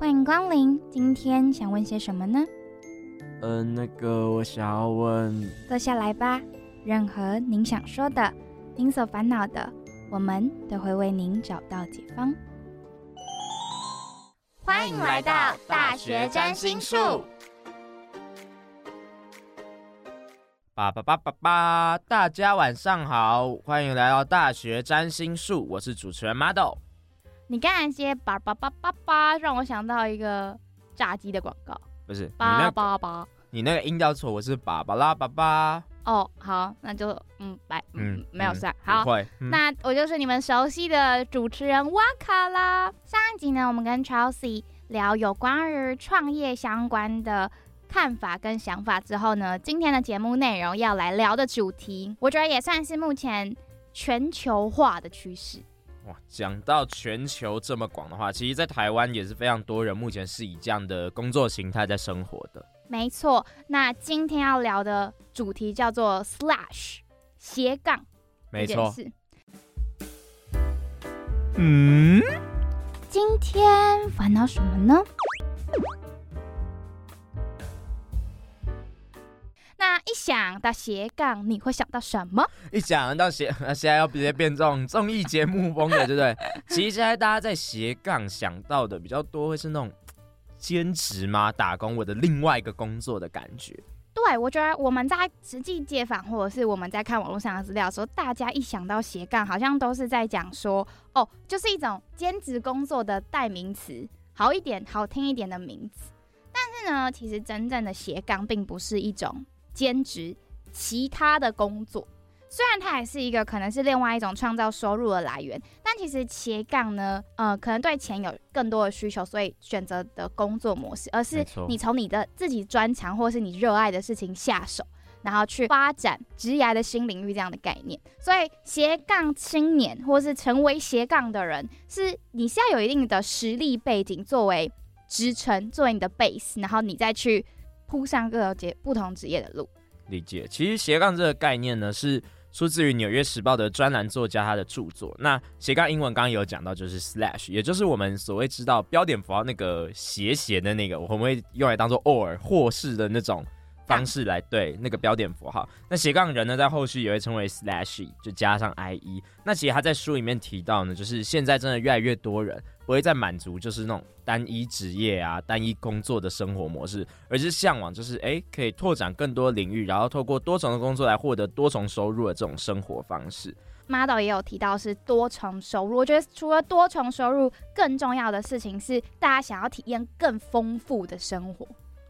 欢迎光临，今天想问些什么呢？我想要问。坐下来吧，任何您想说的，您所烦恼的，我们都会为您找到解方。欢迎来到大学占心术。大家晚上好，欢迎来到大学占星术，我是主持人 Model。 你刚才接让我想到一个炸鸡的广告，不是你那个音调错，我是。哦，好，那就没有算好。那我就是你们熟悉的主持人瓦卡啦。上一集呢，我们跟 Chelsea 聊有关于创业相关的看法跟想法之后呢，今天的节目内容要来聊的主题，我觉得也算是目前全球化的趋势。哇，讲到全球这么广的话，其实在台湾也是非常多人目前是以这样的工作形态在生活的。没错，那今天要聊的主题叫做 slash 斜杠，没错。今天烦恼什么呢？那一想到斜杠，你会想到什么？一想到斜，现在要直接变这种综艺节目风的，对不对？其实现在大家在斜杠想到的比较多，会是那种兼职吗？打工，我的另外一个工作的感觉。对，我觉得我们在实际街访，或者是我们在看网络上的资料的时候，大家一想到斜杠，好像都是在讲说，哦，就是一种兼职工作的代名词，好一点、好听一点的名字。但是呢，其实真正的斜杠并不是一种兼职其他的工作，虽然它也是一个可能是另外一种创造收入的来源，但其实斜杠呢，可能对钱有更多的需求，所以选择的工作模式，而是你从你的自己专长或是你热爱的事情下手，然后去发展职业的新领域这样的概念。所以斜杠青年或是成为斜杠的人，是你是要有一定的实力背景作为支撑，作为你的 base， 然后你再去铺上各种不同职业的路。理解。其实斜杠这个概念呢，是出自于《纽约时报》的专栏作家他的著作。那斜杠英文刚刚有讲到，就是 slash， 也就是我们所谓知道标点符号那个斜的那个，我们会用来当做 or 或是的那种方式来对那个标点符号。那斜杠人呢，在后续也会称为 slash， 就加上 ie。那其实他在书里面提到呢，就是现在真的越来越多人不会再满足就是那种单一职业啊、单一工作的生活模式，而是向往就是可以拓展更多领域，然后透过多重的工作来获得多重收入的这种生活方式。Model 也有提到是多重收入，我觉得除了多重收入，更重要的事情是大家想要体验更丰富的生活。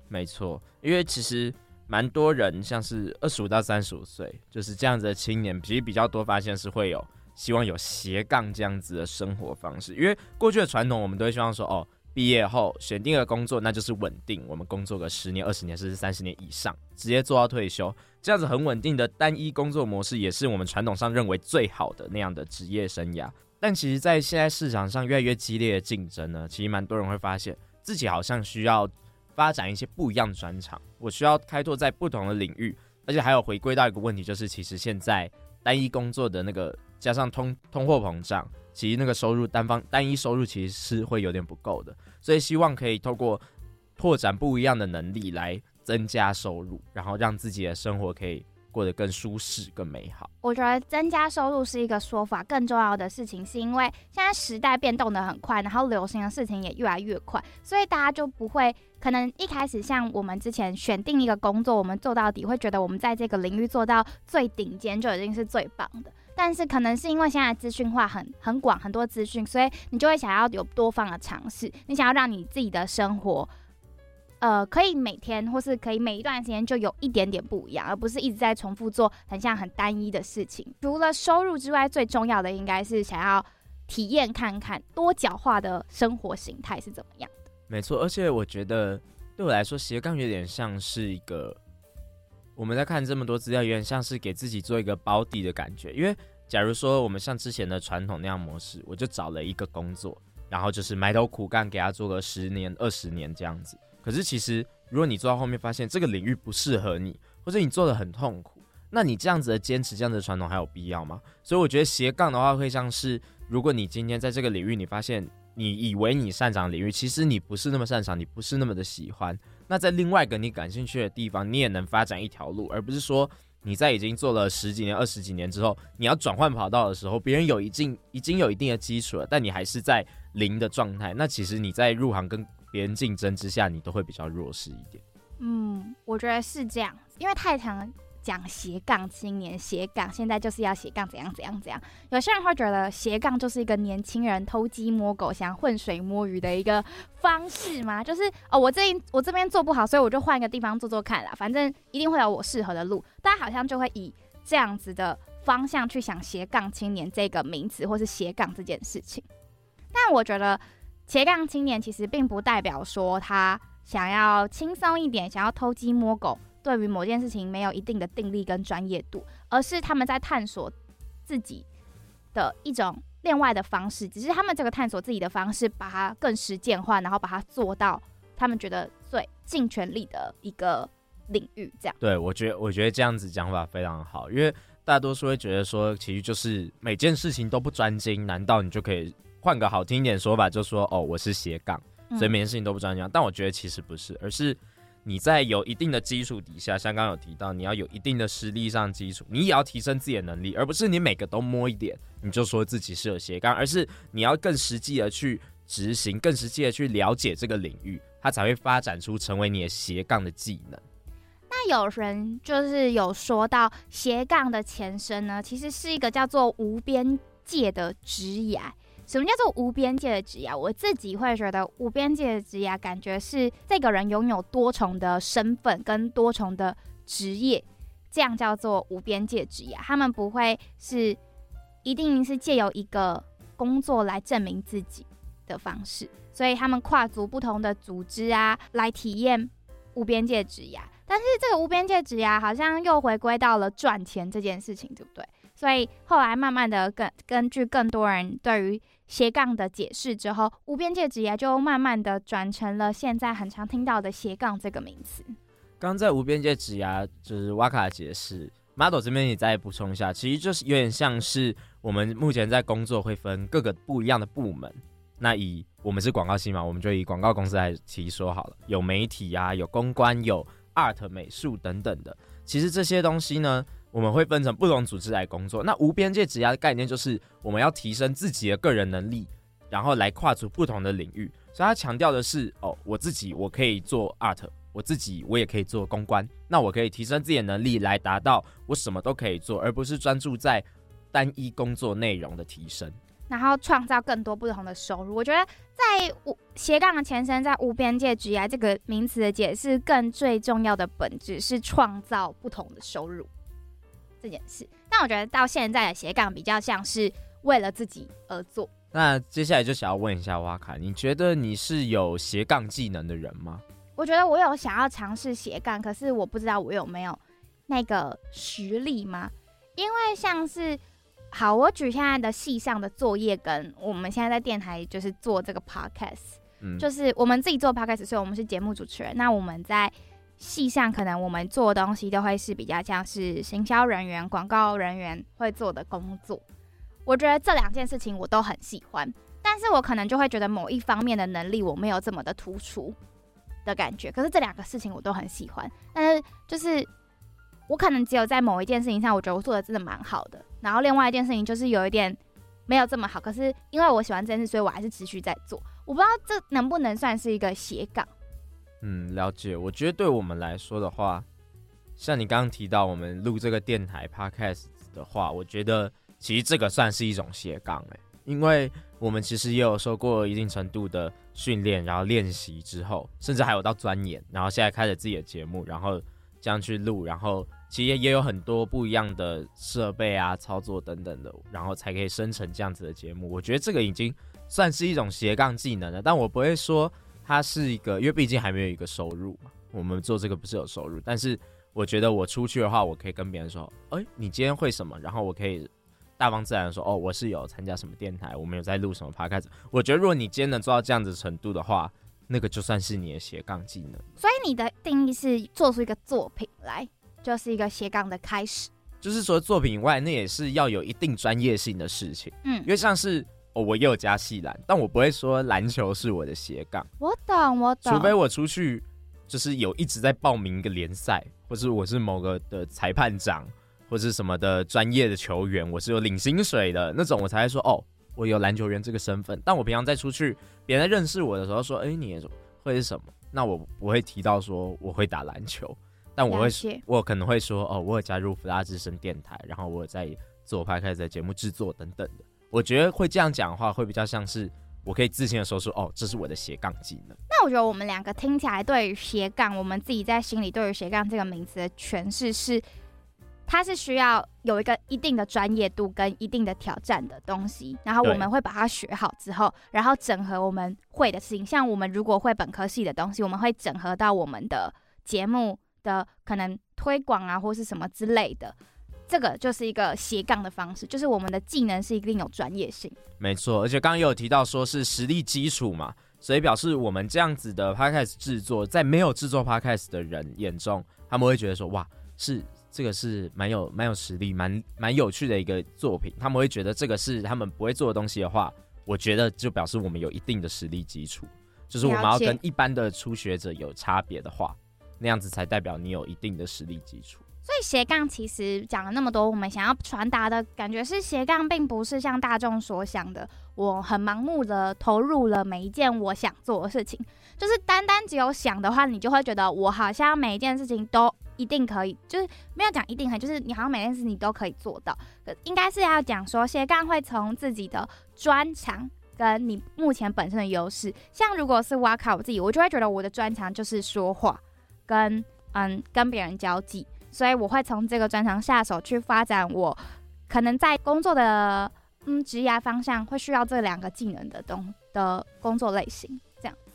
没错，因为其实蛮多人像是25到35岁就是这样子的青年，其实比较多发现是会有希望有斜杠这样子的生活方式，因为过去的传统我们都会希望说，哦，毕业后选定了工作，那就是稳定，我们工作个10年、20年甚至30年以上，直接做到退休，这样子很稳定的单一工作模式，也是我们传统上认为最好的那样的职业生涯。但其实在现在市场上越来越激烈的竞争呢，其实蛮多人会发现自己好像需要发展一些不一样的专长，我需要开拓在不同的领域，而且还有回归到一个问题，就是其实现在单一工作的那个加上通货膨胀，其实那个收入单一收入其实是会有点不够的，所以希望可以透过拓展不一样的能力来增加收入，然后让自己的生活可以过得更舒适、更美好。我觉得增加收入是一个说法，更重要的事情是因为现在时代变动得很快，然后流行的事情也越来越快，所以大家就不会可能一开始像我们之前选定一个工作，我们做到底，会觉得我们在这个领域做到最顶尖就已经是最棒的。但是可能是因为现在资讯化很广，很多资讯，所以你就会想要有多方的尝试，你想要让你自己的生活可以每天或是可以每一段时间就有一点点不一样，而不是一直在重复做很单一的事情。除了收入之外，最重要的应该是想要体验看看多角化的生活形态是怎么样的。没错，而且我觉得对我来说，斜杠有点像是一个，我们在看这么多资料，有点像是给自己做一个保底的感觉。因为假如说我们像之前的传统那样模式，我就找了一个工作，然后就是埋头苦干，给他做个10年、20年这样子。可是其实如果你做到后面发现这个领域不适合你，或者你做得很痛苦，那你这样子的坚持，这样子的传统还有必要吗？所以我觉得斜杠的话会像是，如果你今天在这个领域你发现你以为你擅长领域，其实你不是那么擅长，你不是那么的喜欢，那在另外一个你感兴趣的地方，你也能发展一条路，而不是说你在已经做了十几年、20几年之后，你要转换跑道的时候，别人已经有一定的基础了，但你还是在零的状态，那其实你在入行跟别人竞争之下，你都会比较弱势一点。嗯，我觉得是这样，因为太常讲斜杠青年，斜杠现在就是要斜杠怎样怎样怎样。有些人会觉得斜杠就是一个年轻人偷鸡摸狗、想混水摸鱼的一个方式吗？就是哦，我这边做不好，所以我就换一个地方做做看啦，反正一定会有我适合的路。大家好像就会以这样子的方向去想斜杠青年这个名词，或是斜杠这件事情。但我觉得斜杠青年其实并不代表说他想要轻松一点，想要偷鸡摸狗。对于某件事情没有一定的定力跟专业度，而是他们在探索自己的一种另外的方式，只是他们这个探索自己的方式把它更实践化，然后把它做到他们觉得最尽全力的一个领域这样。对，我觉得这样子讲法非常好，因为大多数会觉得说其实就是每件事情都不专精，难道你就可以换个好听一点说法就说哦我是斜杠，所以每件事情都不专精，但我觉得其实不是，而是你在有一定的基础底下，像刚刚有提到，你要有一定的实力上基础，你也要提升自己的能力，而不是你每个都摸一点你就说自己是有斜杠，而是你要更实际的去执行，更实际的去了解这个领域，它才会发展出成为你的斜杠的技能。那有人就是有说到斜杠的前身呢，其实是一个叫做无边界的职涯。什么叫做无边界的职涯？我自己会觉得无边界的职涯感觉是这个人拥有多重的身份跟多重的职业，这样叫做无边界职涯。他们不会是一定是藉由一个工作来证明自己的方式，所以他们跨足不同的组织啊，来体验无边界职涯。但是这个无边界职涯好像又回归到了赚钱这件事情，对不对？所以后来慢慢的根据更多人对于斜杠的解释之后，无边界职涯就慢慢的转成了现在很常听到的斜杠这个名词。刚在无边界职涯就是瓦卡解释 ，Model 这边也再补充一下，其实就是有点像是我们目前在工作会分各个不一样的部门。那以我们是广告系嘛，我们就以广告公司来提说好了，有媒体啊，有公关，有 Art 美术等等的。其实这些东西呢，我们会分成不同组织来工作。那无边界职涯的概念就是我们要提升自己的个人能力，然后来跨足不同的领域。所以他强调的是哦，我自己我可以做 art， 我自己我也可以做公关，那我可以提升自己的能力来达到我什么都可以做，而不是专注在单一工作内容的提升，然后创造更多不同的收入。我觉得在斜杠的前身，在无边界职涯这个名词的解释更最重要的本质是创造不同的收入这件事，但我觉得到现在的斜杠比较像是为了自己而做。那接下来就想要问一下瓦卡，你觉得你是有斜杠技能的人吗？我觉得我有想要尝试斜杠，可是我不知道我有没有那个实力吗？因为像是好，我举现在的系上的作业跟我们现在在电台就是做这个 podcast，就是我们自己做 podcast， 所以我们是节目主持人。那我们在系上可能我们做的东西都会是比较像是行销人员、广告人员会做的工作。我觉得这两件事情我都很喜欢，但是我可能就会觉得某一方面的能力我没有这么的突出的感觉。可是这两个事情我都很喜欢，但是就是我可能只有在某一件事情上，我觉得我做的真的蛮好的，然后另外一件事情就是有一点没有这么好。可是因为我喜欢这件事，所以我还是持续在做。我不知道这能不能算是一个斜杠。了解。我觉得对我们来说的话，像你刚刚提到我们录这个电台 podcast 的话，我觉得其实这个算是一种斜杠，因为我们其实也有受过一定程度的训练，然后练习之后，甚至还有到钻研，然后现在开始自己的节目，然后这样去录，然后其实也有很多不一样的设备啊、操作等等的，然后才可以生成这样子的节目。我觉得这个已经算是一种斜杠技能了，但我不会说它是一个，因为毕竟还没有一个收入嘛，我们做这个不是有收入，但是我觉得我出去的话，我可以跟别人说，你今天会什么，然后我可以大方自然的说，我是有参加什么电台，我们有在录什么 podcast。 我觉得如果你今天能做到这样子程度的话，那个就算是你的斜杠技能。所以你的定义是做出一个作品来，就是一个斜杠的开始。就是除了作品以外，那也是要有一定专业性的事情，因为像是哦，我也有加系篮，但我不会说篮球是我的斜杠。我懂，我懂。除非我出去就是有一直在报名一个联赛，或是我是某个的裁判长，或是什么的专业的球员，我是有领薪水的那种，我才会说哦，我有篮球员这个身份。但我平常在出去，别人在认识我的时候说，哎，你会是什么？那我不会提到说我会打篮球，但我可能会说哦，我有加入福大之声电台，然后我有在做podcast的节目制作等等的。我觉得会这样讲的话，会比较像是我可以自信的说哦，这是我的斜杠技能。那我觉得我们两个听起来对于斜杠，我们自己在心里对于斜杠这个名词的诠释是，它是需要有一个一定的专业度跟一定的挑战的东西，然后我们会把它学好之后，然后整合我们会的事情。像我们如果会本科系的东西，我们会整合到我们的节目的可能推广啊，或是什么之类的。这个就是一个斜杠的方式，就是我们的技能是一定有专业性。没错，而且刚刚也有提到说是实力基础嘛，所以表示我们这样子的 podcast 制作，在没有制作 podcast 的人眼中，他们会觉得说哇，是这个是蛮有实力、蛮有趣的一个作品。他们会觉得这个是他们不会做的东西的话，我觉得就表示我们有一定的实力基础，就是我们要跟一般的初学者有差别的话，那样子才代表你有一定的实力基础。所以斜杠其实讲了那么多，我们想要传达的感觉是，斜杠并不是像大众所想的，我很盲目的投入了每一件我想做的事情。就是单单只有想的话，你就会觉得我好像每一件事情都一定可以，就是没有讲一定可以，就是你好像每件事情都可以做到。应该是要讲说，斜杠会从自己的专长跟你目前本身的优势，像如果是挖卡我自己，我就会觉得我的专长就是说话跟别人交际。所以我会从这个专长下手去发展我可能在工作的职涯方向会需要这两个技能 的工作类型这样子。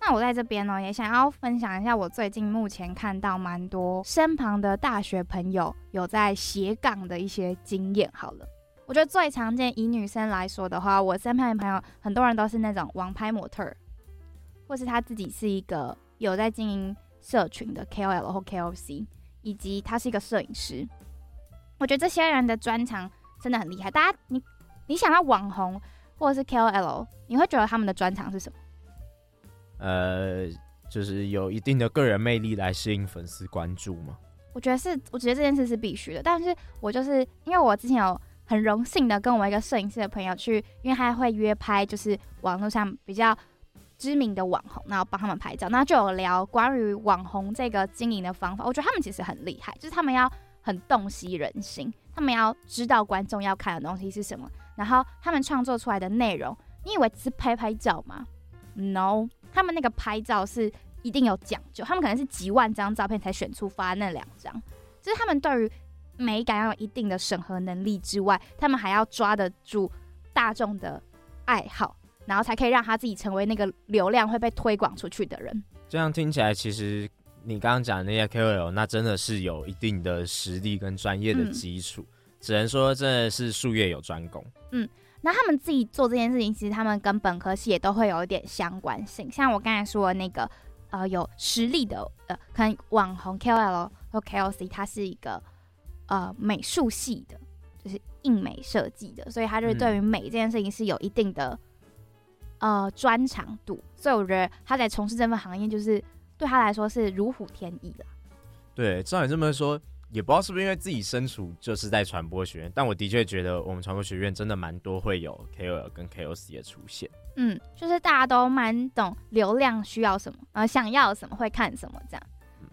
那我在这边呢也想要分享一下，我最近目前看到蛮多身旁的大学朋友有在斜杠的一些经验。好了，我觉得最常见以女生来说的话，我身旁的朋友很多人都是那种网拍模特，或是他自己是一个有在经营社群的 KOL 或 KOC， 以及他是一个摄影师。我觉得这些人的专长真的很厉害。大家，你想到网红或者是 KOL， 你会觉得他们的专长是什么？就是有一定的个人魅力来吸引粉丝关注吗？我觉得这件事是必须的。但是我就是因为我之前有很荣幸的跟我一个摄影师的朋友去，因为他会约拍，就是网络上比较知名的网红，然后帮他们拍照，那就有聊关于网红这个经营的方法。我觉得他们其实很厉害，就是他们要很洞悉人心，他们要知道观众要看的东西是什么，然后他们创作出来的内容，你以为只是拍照吗 ？No， 他们那个拍照是一定有讲究，他们可能是几万张照片才选出发那两张，就是他们对于美感要有一定的审核能力之外，他们还要抓得住大众的爱好。然后才可以让他自己成为那个流量会被推广出去的人。这样听起来，其实你刚刚讲的那些 KOL， 那真的是有一定的实力跟专业的基础，只能说真的是术业有专攻。那他们自己做这件事情，其实他们跟本科系也都会有一点相关性。像我刚才说的那个，有实力的，可能网红 KOL 或 KOC， 他是一个美术系的，就是印美设计的，所以他就是对于美这件事情是有一定的。专长度，所以我觉得他在从事这份行业，就是对他来说是如虎添翼啦。对，照你这么说，也不知道是不是因为自己身处就是在传播学院，但我的确觉得我们传播学院真的蛮多会有 KOL 跟 KOC 的出现。就是大家都蛮懂流量需要什么，想要什么，会看什么，这样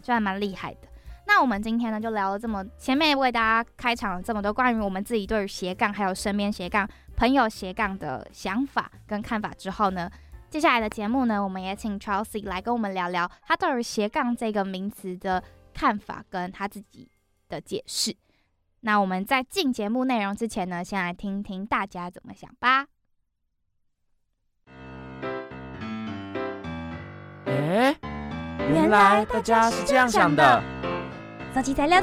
就还蛮厉害的。那我们今天呢，就聊了这么前面为大家开场了这么多关于我们自己对于斜杠还有身边斜杠朋友斜杠的想法跟看法之后呢，接下来的节目呢，我们也请 Chelsea 来跟我们聊聊他对于斜杠这个名词的看法跟他自己的解释。那我们在进节目内容之前呢，先来听听大家怎么想吧。原来大家是这样想的。收集材料。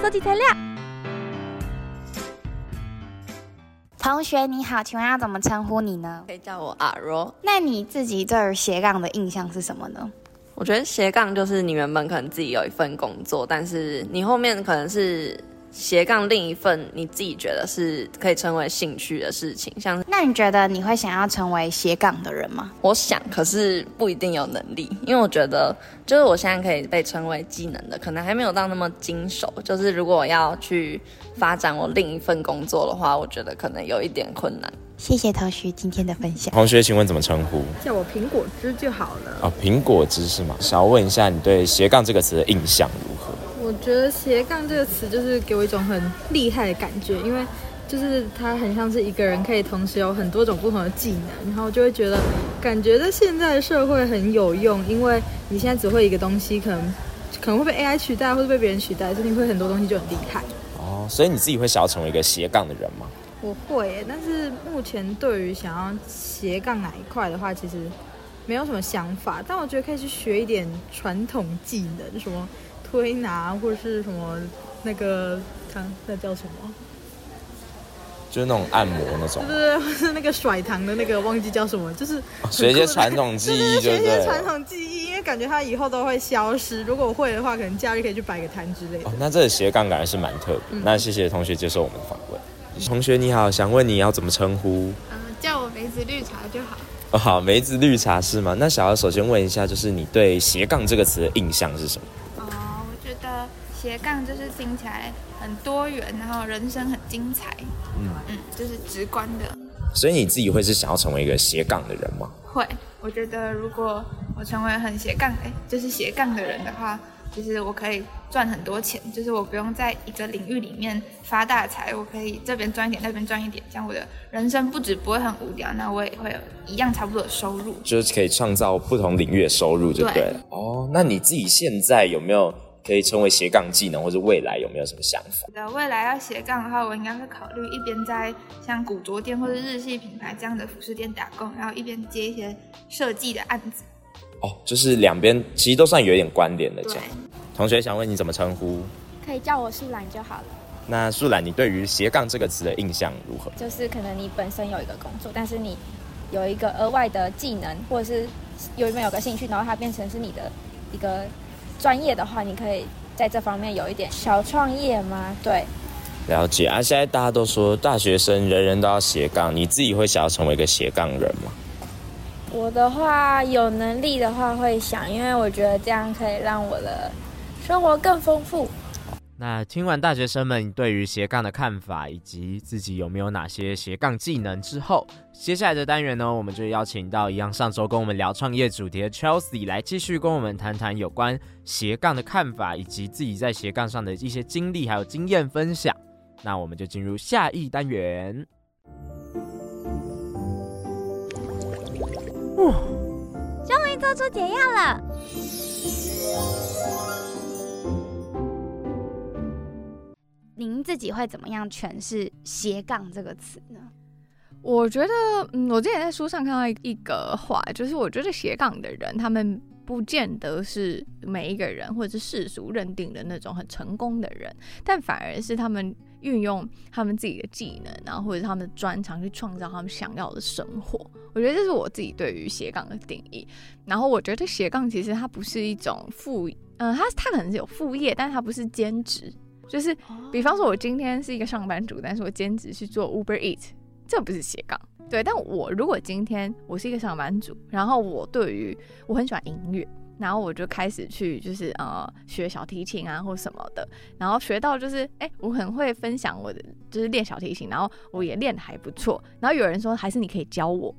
同学你好，请问要怎么称呼你呢？可以叫我阿若。那你自己对于斜杠的印象是什么呢？我觉得斜杠就是你原本可能自己有一份工作，但是你后面可能是斜杠另一份你自己觉得是可以成为兴趣的事情，像那你觉得你会想要成为斜杠的人吗？我想，可是不一定有能力，因为我觉得就是我现在可以被称为技能的，可能还没有到那么精熟，就是如果我要去发展我另一份工作的话，我觉得可能有一点困难。谢谢同学今天的分享。同学，请问怎么称呼？叫我苹果汁就好了。哦，苹果汁是吗？想要问一下你对斜杠这个词的印象如何？我觉得斜杠这个词就是给我一种很厉害的感觉，因为就是它很像是一个人可以同时有很多种不同的技能，然后就会觉得感觉在现在的社会很有用，因为你现在只会一个东西，可能会被 AI 取代，或者被别人取代，所以你会很多东西就很厉害。哦，所以你自己会想要成为一个斜杠的人吗？我会耶，但是目前对于想要斜杠哪一块的话，其实没有什么想法。但我觉得可以去学一点传统技能，什么推拿或者是什么那个，那叫什么？就是那种按摩那种。对，或是那个甩糖的那个，忘记叫什么，就是学一些传统技艺，对不对？学一些传统技艺，因为感觉它以后都会消失。如果我会的话，可能假日可以去摆个摊之类的。哦，那这个斜杠感觉是蛮特别。那谢谢同学接受我们的访问。同学你好，想问你要怎么称呼？叫我梅子绿茶就好。哦，好，梅子绿茶是吗？那小姚首先问一下，就是你对斜杠这个词的印象是什么？哦，我觉得斜杠就是听起来很多元，然后人生很精彩。就是直观的。所以你自己会是想要成为一个斜杠的人吗？会，我觉得如果我成为很斜杠，就是斜杠的人的话，就是我可以赚很多钱，就是我不用在一个领域里面发大财，我可以这边赚一点，那边赚一点，这样我的人生不止不会很无聊，那我也会有一样差不多的收入，就是可以创造不同领域的收入就对了。哦，那你自己现在有没有可以称为斜杠技能，或者未来有没有什么想法？我的未来要斜杠的话，我应该会考虑一边在像古着店或者日系品牌这样的服饰店打工，然后一边接一些设计的案子。哦，就是两边其实都算有一点关联的这样。同学想问你怎么称呼？可以叫我树懒就好了。那树懒，你对于斜杠这个词的印象如何？就是可能你本身有一个工作，但是你有一个额外的技能，或者是有个兴趣，然后它变成是你的一个专业的话，你可以在这方面有一点小创业吗？对，了解啊。现在大家都说大学生人人都要斜杠，你自己会想要成为一个斜杠人吗？我的话，有能力的话会想，因为我觉得这样可以让我的生活更丰富。那听完大学生们对于斜杠的看法，以及自己有没有哪些斜杠技能之后，接下来的单元呢，我们就邀请到一样上周跟我们聊创业主题的 Chelsea 来继续跟我们谈谈有关斜杠的看法，以及自己在斜杠上的一些经历还有经验分享。那我们就进入下一单元。终于做出解药了。您自己会怎么样诠释斜杠这个词呢？我觉得我之前在书上看到一个话，就是我觉得斜杠的人，他们不见得是每一个人或者是世俗认定的那种很成功的人，但反而是他们运用他们自己的技能，然后或者他们的专长去创造他们想要的生活。我觉得这是我自己对于斜杠的定义。然后我觉得斜杠其实它不是一种它可能是有副业，但它不是兼职。就是比方说我今天是一个上班族，但是我兼职去做 UberEats， 这不是斜杠。对，但我如果今天我是一个上班族，然后我很喜欢音乐，然后我就开始去学小提琴啊或什么的，然后学到就是我很会分享我的就是练小提琴，然后我也练得还不错，然后有人说还是你可以教我，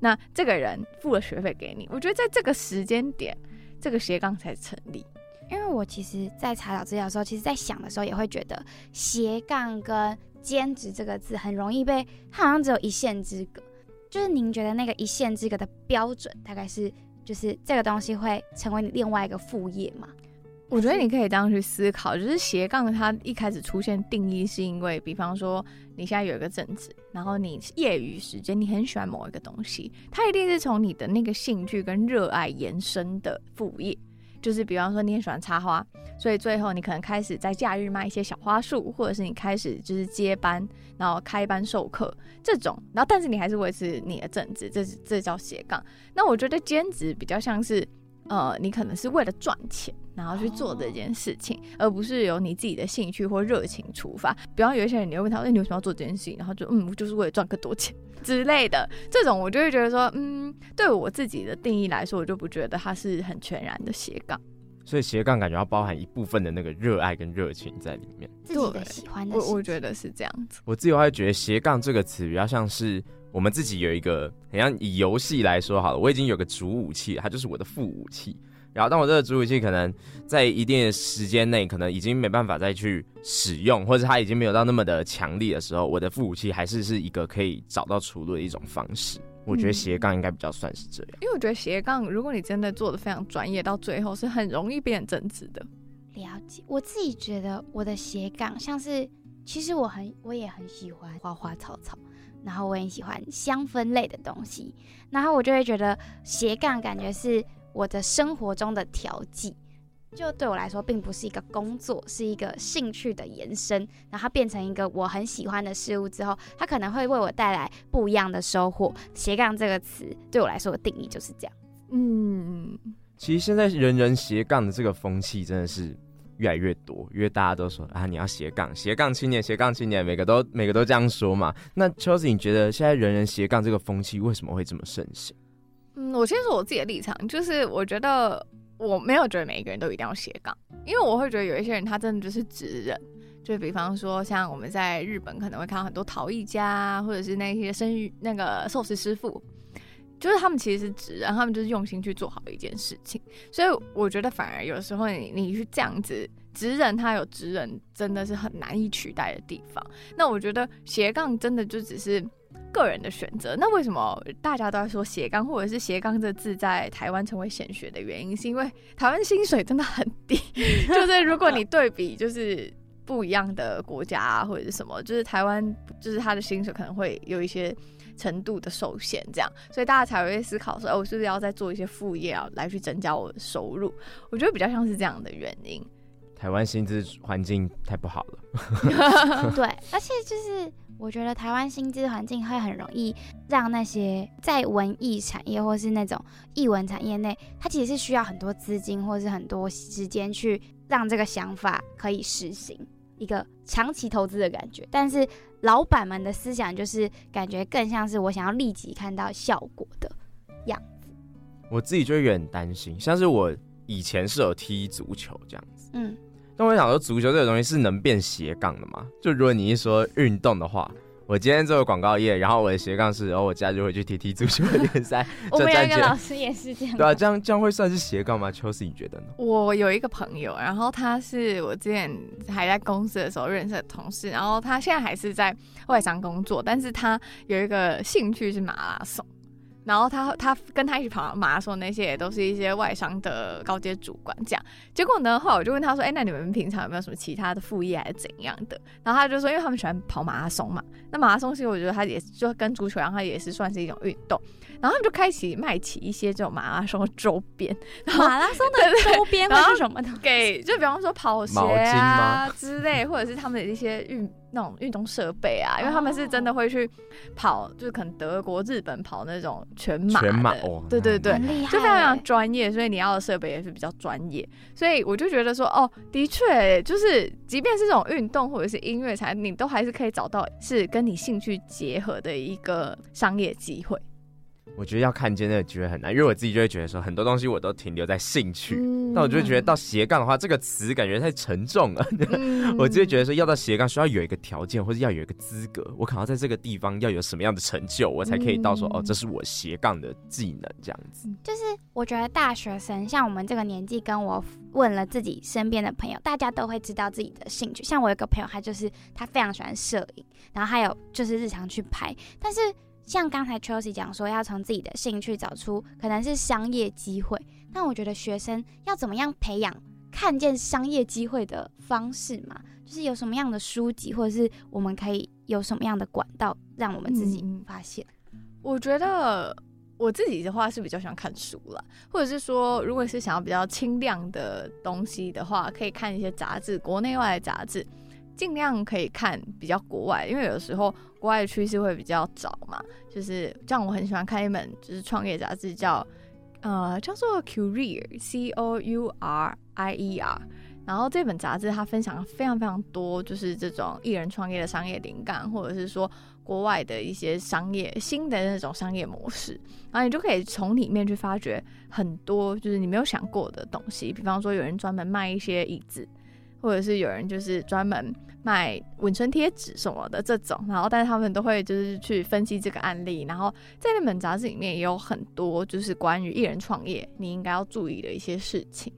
那这个人付了学费给你，我觉得在这个时间点这个斜杠才成立。因为我其实在查找资料的时候，其实在想的时候也会觉得斜杠跟兼职这个字很容易被它好像只有一线之隔，就是您觉得那个一线之隔的标准大概是就是这个东西会成为你另外一个副业吗？我觉得你可以这样去思考，就是斜杠它一开始出现定义是因为比方说你现在有一个正职，然后你业余时间你很喜欢某一个东西，它一定是从你的那个兴趣跟热爱延伸的副业。就是比方说你很喜欢插花，所以最后你可能开始在假日卖一些小花束，或者是你开始就是接班，然后开班授课这种，然后但是你还是维持你的正职，这叫斜杠。那我觉得兼职比较像是你可能是为了赚钱然后去做这件事情，而不是由你自己的兴趣或热情出发。比方有一些人你会问他你为什么要做这件事情，然后就就是为了赚更多钱之类的，这种我就会觉得说对我自己的定义来说，我就不觉得它是很全然的斜杠。所以斜杠感觉要包含一部分的那个热爱跟热情在里面，自己的喜欢的事情。我觉得是这样子。我自己会觉得斜杠这个词比较像是我们自己有一个，很像以游戏来说好了，我已经有个主武器，它就是我的副武器。然后当我这个主武器可能在一定的时间内可能已经没办法再去使用，或者它已经没有到那么的强力的时候，我的副武器还是一个可以找到出路的一种方式。我觉得斜杠应该比较算是这样，因为我觉得斜杠如果你真的做得非常专业，到最后是很容易变正直的。了解。我自己觉得我的斜杠像是，其实我也很喜欢花花草草，然后我也喜欢香氛类的东西，然后我就会觉得斜杠感觉是我的生活中的调剂，就对我来说并不是一个工作，是一个兴趣的延伸，然后它变成一个我很喜欢的事物之后，它可能会为我带来不一样的收获。斜杠这个词对我来说的定义就是这样。其实现在人人斜杠的这个风气真的是越来越多，因为大家都说啊，你要斜杠，斜杠青年，斜杠青年，每个都这样说嘛。那 Chelsea， 你觉得现在人人斜杠这个风气为什么会这么盛行？我先说我自己的立场，就是我觉得我没有觉得每一个人都一定要斜杠，因为我会觉得有一些人他真的就是职人，就比方说像我们在日本可能会看到很多陶艺家，或者是那些那个寿司师傅。就是他们其实是职人，他们就是用心去做好一件事情，所以我觉得反而有时候你去这样子职人，他有职人真的是很难以取代的地方。那我觉得斜杠真的就只是个人的选择。那为什么大家都在说斜杠，或者是斜杠这字在台湾成为显学的原因，是因为台湾薪水真的很低就是如果你对比就是不一样的国家啊，或者是什么，就是台湾就是他的薪水可能会有一些程度的受限，这样，所以大家才会思考说，我是不是要再做一些副业啊，来去增加我的收入？我觉得比较像是这样的原因。台湾薪资环境太不好了，对，而且就是我觉得台湾薪资环境会很容易让那些在文艺产业或是那种艺文产业内，它其实是需要很多资金或是很多时间去让这个想法可以实行。一个长期投资的感觉，但是老板们的思想就是感觉更像是我想要立即看到效果的样子。我自己就有点担心，像是我以前是有踢足球这样子，但我想说足球这个东西是能变斜杠的吗？就如果你一说运动的话，我今天做广告业，然后我的斜杠是，然后我假日会去踢足球联赛。我们有一个老师也是这样。对啊，这样会算是斜杠吗？ Chelsea 你觉得呢？我有一个朋友，然后他是我之前还在公司的时候认识的同事，然后他现在还是在外商工作，但是他有一个兴趣是马拉松，然后他跟他一起跑马拉松那些也都是一些外商的高阶主管这样。结果呢，后来我就问他说，那你们平常有没有什么其他的副业还是怎样的？然后他就说，因为他们喜欢跑马拉松嘛，那马拉松其实我觉得他也就跟足球一样，他也是算是一种运动。然后他们就开始卖起一些这种马拉松周边，马拉松的周边会是什么呢？给就比方说跑鞋啊之类，或者是他们的一些那种运动设备啊，因为他们是真的会去跑，就是可能德国、日本跑那种全马哦，对对对，就非常非常专业，所以你要的设备也是比较专业。所以我就觉得说，哦，的确就是，即便是这种运动或者是音乐产业，你都还是可以找到是跟你兴趣结合的一个商业机会。我觉得要看见那个机会很难，因为我自己就会觉得说很多东西我都停留在兴趣，但我就觉得到斜杠的话这个词感觉太沉重了我就会觉得说要到斜杠需要有一个条件，或者要有一个资格，我可能在这个地方要有什么样的成就，我才可以到说哦，这是我斜杠的技能这样子。就是我觉得大学生像我们这个年纪，跟我问了自己身边的朋友，大家都会知道自己的兴趣。像我有个朋友，他非常喜欢摄影，然后还有就是日常去拍，但是像刚才 Chelsea 讲说要从自己的兴趣找出可能是商业机会，但我觉得学生要怎么样培养看见商业机会的方式嘛，就是有什么样的书籍，或者是我们可以有什么样的管道让我们自己发现。我觉得我自己的话是比较喜欢看书啦，或者是说如果是想要比较轻量的东西的话，可以看一些杂志，国内外的杂志尽量可以看比较国外，因为有时候国外的趋势会比较早嘛。就是像我很喜欢看一本就是创业杂志叫叫做 Courier C-O-U-R-I-E-R， 然后这本杂志它分享非常非常多就是这种艺人创业的商业灵感，或者是说国外的一些商业新的那种商业模式，然后你就可以从里面去发掘很多就是你没有想过的东西。比方说有人专门卖一些椅子，或者是有人就是专门卖纹身贴纸什么的这种，然后但是他们都会就是去分析这个案例，然后在那本杂志里面也有很多就是关于艺人创业你应该要注意的一些事情。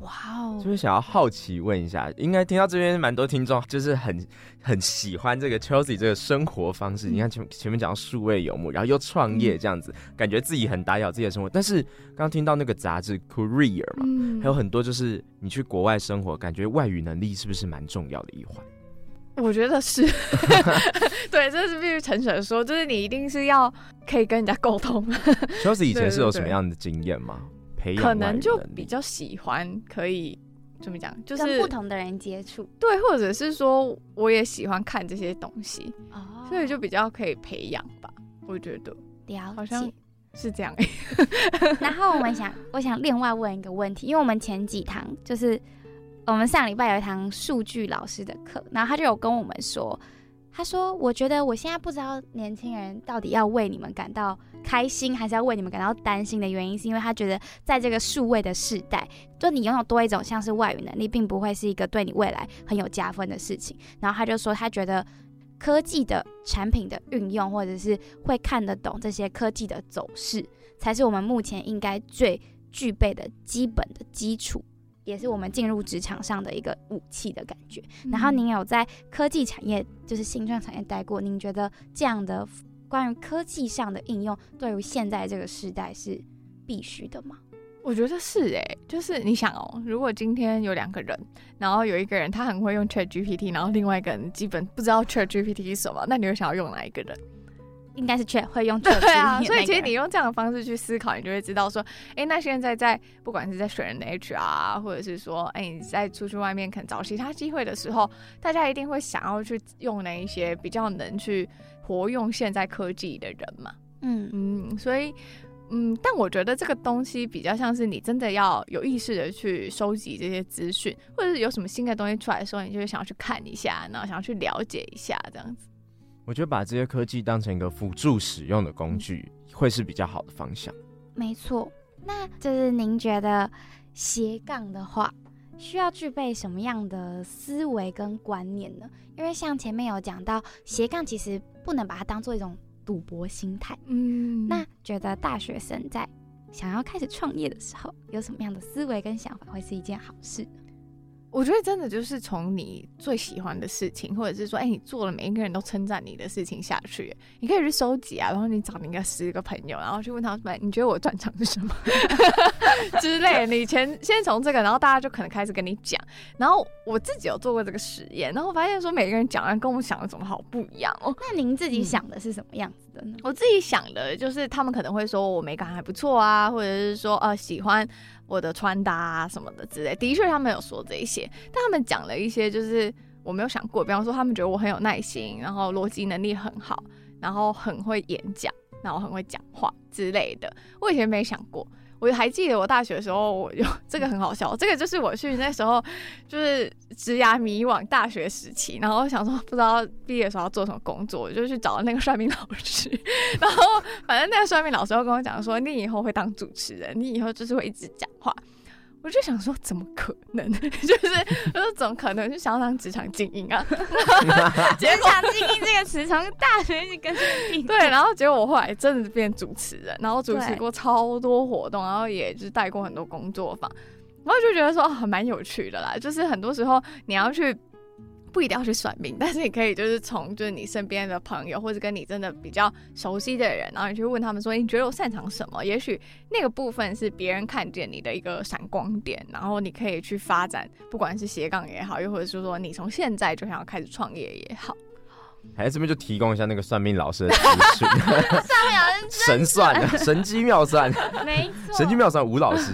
哇、wow、就是想要好奇问一下，应该听到这边蛮多听众就是很喜欢这个 Chelsea 这个生活方式。你看前面讲到数位游牧，然后又创业这样子，感觉自己很打扰自己的生活。但是刚刚听到那个杂志 Courier 嘛、还有很多就是你去国外生活，感觉外语能力是不是蛮重要的一环？我觉得是对，这是必须诚实的说，就是你一定是要可以跟人家沟通。Chelsea 以前是有什么样的经验吗？可能就比较喜欢可以怎么讲，就是跟不同的人接触，对，或者是说我也喜欢看这些东西、哦、所以就比较可以培养吧，我觉得了解好像是这样然后我想另外问一个问题，因为我们前几堂就是我们上礼拜有一堂数据老师的课，然后他就有跟我们说，他说我觉得我现在不知道年轻人到底要为你们感到开心还是要为你们感到担心的原因，是因为他觉得在这个数位的世代，就你拥有多一种像是外语能力并不会是一个对你未来很有加分的事情。然后他就说他觉得科技的产品的运用，或者是会看得懂这些科技的走势，才是我们目前应该最具备的基本的基础，也是我们进入职场上的一个武器的感觉。然后您有在科技产业就是新创产业待过，您觉得这样的关于科技上的应用对于现在这个时代是必须的吗？我觉得是耶，就是你想哦，如果今天有两个人，然后有一个人他很会用 ChatGPT， 然后另外一个人基本不知道 ChatGPT 是什么，那你会想要用哪一个人？应该是会用 ChatGPT。 对啊，所以其实你用这样的方式去思考，你就会知道说那现在不管是在选人的 HR， 或者是说你在出去外面可能找其他机会的时候，大家一定会想要去用那一些比较能去活用现在科技的人嘛。所以但我觉得这个东西比较像是你真的要有意识的去收集这些资讯，或者是有什么新的东西出来的时候，你就会想要去看一下，然后想要去了解一下这样子。我觉得把这些科技当成一个辅助使用的工具会是比较好的方向。没错，那就是您觉得斜杠的话需要具备什么样的思维跟观念呢？因为像前面有讲到斜杠其实不能把它当做一种赌博心态。那觉得大学生在想要开始创业的时候有什么样的思维跟想法会是一件好事？我觉得真的就是从你最喜欢的事情，或者是说你做了每一个人都称赞你的事情下去，你可以去收集啊，然后你找你10个朋友，然后去问他们你觉得我专长是什么之类的，你先从这个，然后大家就可能开始跟你讲。然后我自己有做过这个实验，然后发现说每个人讲完跟我们想的怎么好不一样哦。那您自己想的是什么样子的呢？我自己想的就是他们可能会说我美感还不错啊，或者是说喜欢我的穿搭啊什么的之类，的确他们有说这一些，但他们讲了一些就是我没有想过，比方说他们觉得我很有耐心，然后逻辑能力很好，然后很会演讲，然后很会讲话之类的，我以前没想过。我还记得我大学的时候，我有这个很好笑，这个就是我去那时候就是职涯迷惘大学时期，然后想说不知道毕业的时候要做什么工作，我就去找那个算命老师，然后反正那个算命老师又跟我讲说你以后会当主持人，你以后就是会一直讲话。我就想说怎么可能就是我说怎么可能就想要当职场精英啊职场精英这个词从大学一直跟着你对，然后结果我后来真的变主持人，然后主持过超多活动，然后也就是带过很多工作坊，然后就觉得说蛮有趣的啦。就是很多时候你要去不一定要去算命，但是你可以就是从就是你身边的朋友，或者跟你真的比较熟悉的人，然后你去问他们说你觉得我擅长什么，也许那个部分是别人看见你的一个闪光点，然后你可以去发展，不管是斜杠也好，又或者是说你从现在就想要开始创业也好。还在这边就提供一下那个算命老师的资讯算命老师神算神机妙算没错，神机妙算吴老师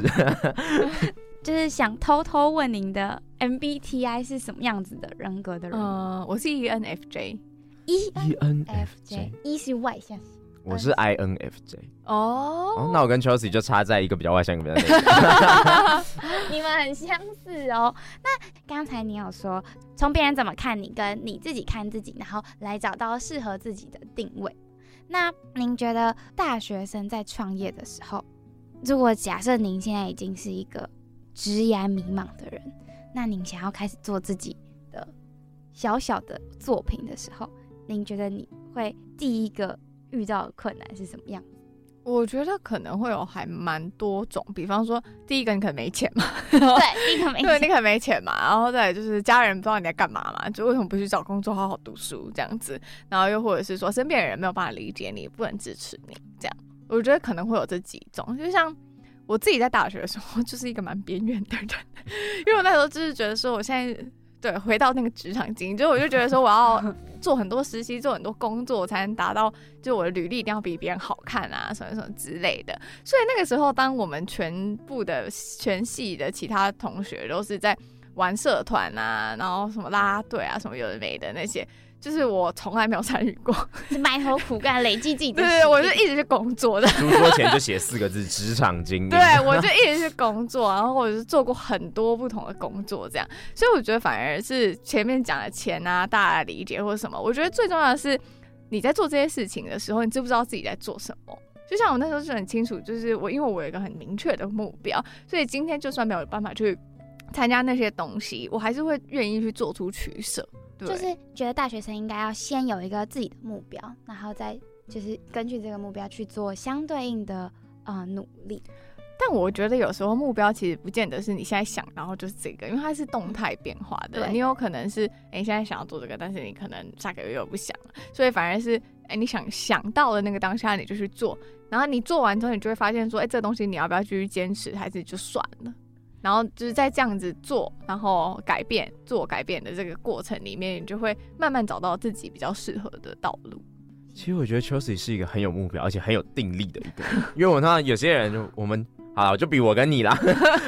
就是想偷偷问您的 MBTI 是什么样子的人格的人？我是 ENFJ。ENFJ，E 是外向型，我是 INFJ 哦，那我跟 Chelsea 就差在一个比较外向，一个比较内向。你们很相似哦。那刚才你有说从别人怎么看你跟你自己看自己，然后来找到适合自己的定位。那您觉得大学生在创业的时候，如果假设您现在已经是一个职涯迷茫的人，那您想要开始做自己的小小的作品的时候，您觉得你会第一个遇到的困难是什么样？我觉得可能会有还蛮多种，比方说第一个你可能没钱嘛，对，你可能没钱嘛，然后再来就是家人不知道你在干嘛嘛，就为什么不去找工作好好读书这样子，然后又或者是说身边的人没有办法理解你，不能支持你这样，我觉得可能会有这几种。就像我自己在大学的时候就是一个蛮边缘的人，因为我那时候就是觉得说我现在对回到那个职场经历，就我就觉得说我要做很多实习，做很多工作才能达到，就我的履历一定要比别人好看啊，什么什么之类的。所以那个时候当我们全系的其他同学都是在玩社团啊，然后什么拉队啊，什么有的没的那些，就是我从来没有参与过，是埋头苦干累积自己的。对，我就一直是工作的。书桌前就写4个字：职场经历。对，我就一直是工作，然后我就做过很多不同的工作，这样。所以我觉得反而是前面讲的钱啊，大家理解或什么，我觉得最重要的是你在做这些事情的时候，你知不知道自己在做什么？就像我那时候就很清楚，就是因为我有一个很明确的目标，所以今天就算没有办法去参加那些东西，我还是会愿意去做出取舍。就是觉得大学生应该要先有一个自己的目标，然后再就是根据这个目标去做相对应的努力。但我觉得有时候目标其实不见得是你现在想然后就是这个，因为它是动态变化的，你有可能是你现在想要做这个，但是你可能下个月又不想了，所以反而是你想到的那个当下你就去做，然后你做完之后你就会发现说，这个东西你要不要继续坚持还是就算了，然后就是在这样子做，然后改变的这个过程里面，你就会慢慢找到自己比较适合的道路。其实我觉得 Chelsea 是一个很有目标而且很有定力的一个人，因为我看到有些人就我们好了，就比我跟你啦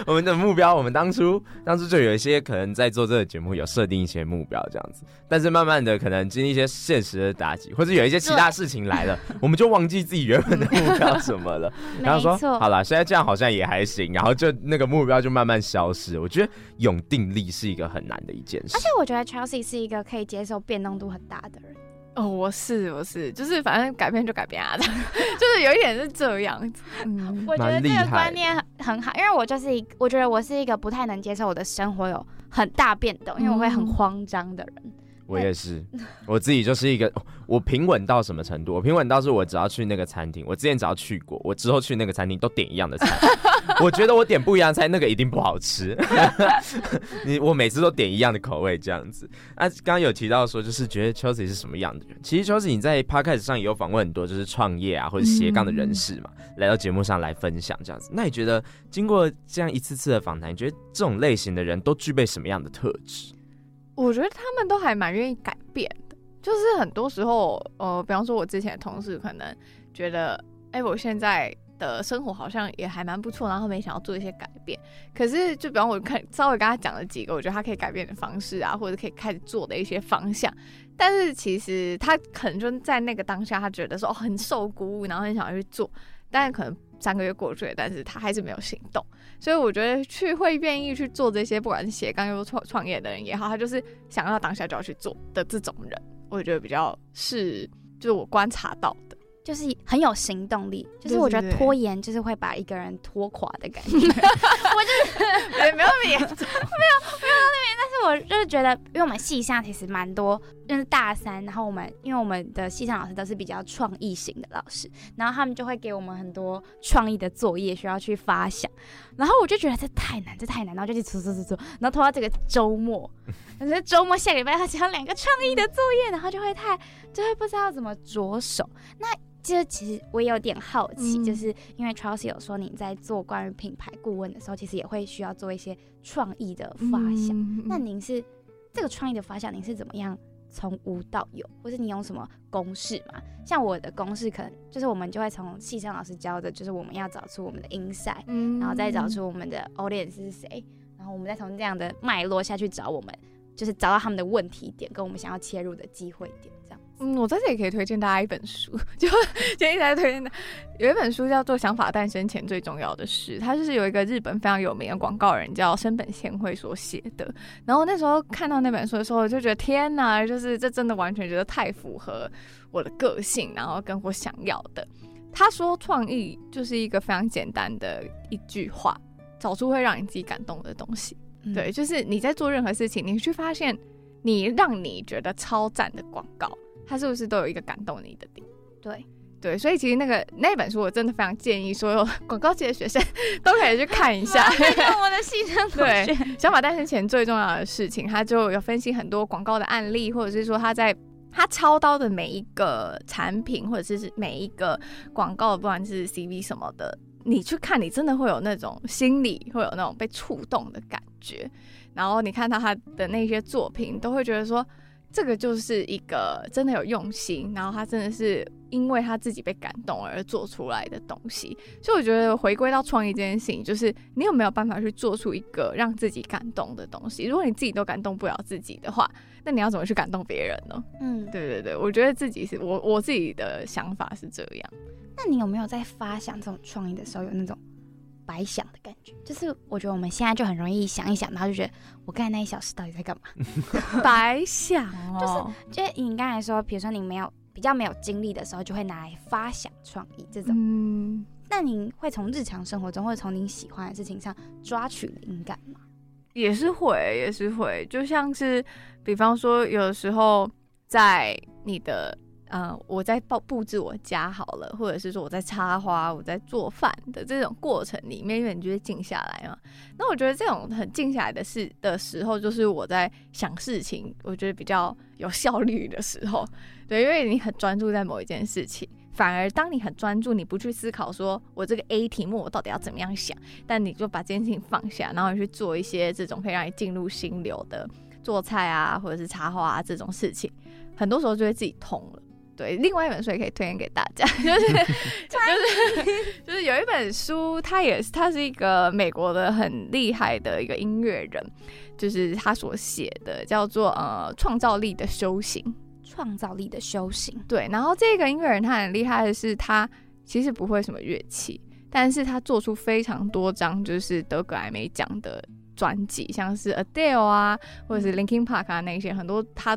我们的目标，我们当初就有一些可能在做这个节目有设定一些目标这样子，但是慢慢的可能经历一些现实的打击，或者有一些其他事情来了我们就忘记自己原本的目标什么了然后说好啦，现在这样好像也还行，然后就那个目标就慢慢消失。我觉得永定力是一个很难的一件事，而且我觉得 Chelsea 是一个可以接受变动度很大的人。哦，我是，就是反正改变就改变啊，就是有一点是这样子。我觉得这个观念很好，因为我觉得我是一个不太能接受我的生活有很大变动，因为我会很慌张的人。我也是，我自己就是一个，我平稳到什么程度？我平稳到是我只要去那个餐厅，我之前只要去过，我之后去那个餐厅都点一样的菜，我觉得我点不一样的菜那个一定不好吃我每次都点一样的口味这样子。刚刚有提到说就是觉得 Chelsea 是什么样的人，其实 Chelsea 你在 Podcast 上也有访问很多就是创业啊或者斜杠的人士嘛，来到节目上来分享这样子。那你觉得经过这样一次次的访谈，你觉得这种类型的人都具备什么样的特质？我觉得他们都还蛮愿意改变的，就是很多时候，比方说我之前的同事可能觉得，我现在的生活好像也还蛮不错，然后他们也想要做一些改变。可是，就比方我稍微跟他讲了几个，我觉得他可以改变的方式啊，或者可以开始做的一些方向。但是其实他可能就在那个当下，他觉得说，很受鼓舞，然后很想要去做，但可能3个月过去了，但是他还是没有行动。所以我觉得会愿意去做这些，不管是斜杠又创业的人也好，他就是想要当下就要去做的这种人，我觉得比较是就是我观察到的，就是很有行动力。就是我觉得拖延就是会把一个人拖垮的感觉。我就是也没有那么严重，没有到那边。但是我就是觉得，因为我们系上其实蛮多，就是大三，然后因为我们的系上老师都是比较创意型的老师，然后他们就会给我们很多创意的作业需要去发想，然后我就觉得这太难，然后就去做，然后拖到这个周末，可是周末下礼拜他只要2个创意的作业，然后就会不知道怎么着手。那就其实我也有点好奇，就是因为 Chelsea 有说你在做关于品牌顾问的时候，其实也会需要做一些创意的发想，那您是这个创意的发想您是怎么样从无到有，或是你用什么公式嘛？像我的公式可能就是我们就会从系上老师教的，就是我们要找出我们的 insight，然后再找出我们的 audience 是谁，然后我们再从这样的脉络下去找我们，就是找到他们的问题点跟我们想要切入的机会点这样。我在这里可以推荐大家一本书，就建议大家推荐有一本书叫做《想法诞生前最重要的事》，它就是有一个日本非常有名的广告人叫升本宪会所写的。然后那时候看到那本书的时候，我就觉得天哪，就是这真的完全觉得太符合我的个性，然后跟我想要的。他说创意就是一个非常简单的一句话，找出会让你自己感动的东西。对，就是你在做任何事情，你去发现你让你觉得超赞的广告，它是不是都有一个感动你的点？对对，所以其实那本书我真的非常建议所有广告系的学生都可以去看一下。我的系生同学，对，想法诞生前最重要的事情，他就有分析很多广告的案例，或者是说他操刀的每一个产品，或者是每一个广告，不管是 CV 什么的，你去看，你真的会有那种心理，会有那种被触动的感觉。然后你看到他的那些作品，都会觉得说这个就是一个真的有用心，然后他真的是因为他自己被感动而做出来的东西。所以我觉得回归到创意这件事情，就是你有没有办法去做出一个让自己感动的东西。如果你自己都感动不了自己的话，那你要怎么去感动别人呢？对对对，我觉得自己是我自己的想法是这样。那你有没有在发想这种创意的时候有那种白想的感觉？就是我觉得我们现在就很容易想一想，然后就觉得我刚才那一小时到底在干嘛？白想哦，就是你刚才说，比如说你没有比较没有精力的时候，就会拿来发想创意这种。那你会从日常生活中，或者从你喜欢的事情上抓取灵感吗？也是会，就像是比方说，有的时候在你的。我在布置我家好了，或者是说我在插花，我在做饭的这种过程里面，因为你就会静下来嘛。那我觉得这种很静下来的时候，就是我在想事情，我觉得比较有效率的时候。对，因为你很专注在某一件事情，反而当你很专注，你不去思考说我这个 A 题目我到底要怎么样想，但你就把这件事情放下，然后你去做一些这种可以让你进入心流的做菜啊，或者是插花啊这种事情，很多时候就会自己通了。对，另外一本书也可以推荐给大家，就是有一本书，他是一个美国的很厉害的一个音乐人，就是他所写的叫做创造力的修行。创造力的修行，对。然后这个音乐人他很厉害的是，他其实不会什么乐器，但是他做出非常多张就是得格莱美奖的专辑，像是 Adele 啊，或者是 Linkin Park 啊那些，很多他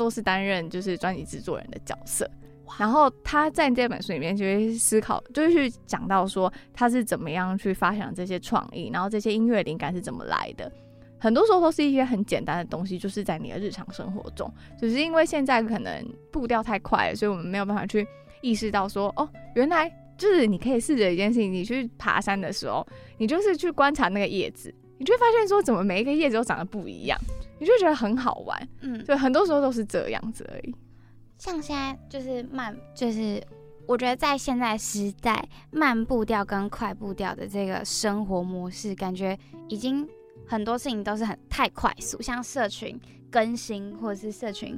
都是担任就是专辑制作人的角色。然后他在这本书里面就会思考，就是讲到说他是怎么样去发想这些创意，然后这些音乐灵感是怎么来的。很多时候都是一些很简单的东西，就是在你的日常生活中，只是因为现在可能步调太快了，所以我们没有办法去意识到说，哦，原来就是你可以试着一件事情，你去爬山的时候，你就是去观察那个叶子，你就会发现说怎么每一个叶子都长得不一样，你就觉得很好玩。对，很多时候都是这样子而已。像现在就是我觉得在现在时代，慢步调跟快步调的这个生活模式，感觉已经很多事情都是太快速，像社群更新或者是社群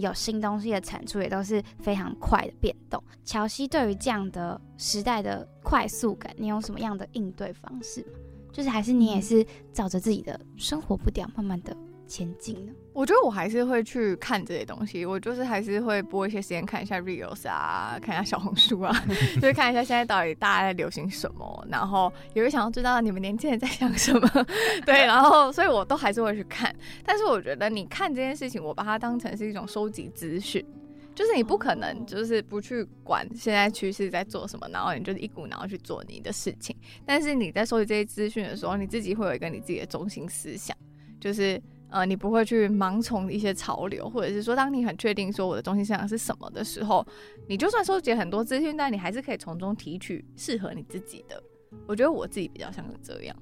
有新东西的产出也都是非常快的变动。乔西对于这样的时代的快速感，你有什么样的应对方式吗？就是还是你也是照着自己的生活步调慢慢的前进呢？我觉得我还是会去看这些东西，我就是还是会拨一些时间看一下 Reels 啊，看一下小红书啊，就是看一下现在到底大家在流行什么，然后也会想要知道你们年轻人在想什么。对，然后所以我都还是会去看。但是我觉得你看这件事情，我把它当成是一种收集资讯，就是你不可能就是不去管现在趋势在做什么，然后你就是一股脑去做你的事情。但是你在收集这些资讯的时候，你自己会有一个你自己的中心思想，就是你不会去盲从一些潮流，或者是说当你很确定说我的中心思想是什么的时候，你就算收集很多资讯，但你还是可以从中提取适合你自己的。我觉得我自己比较像是这样。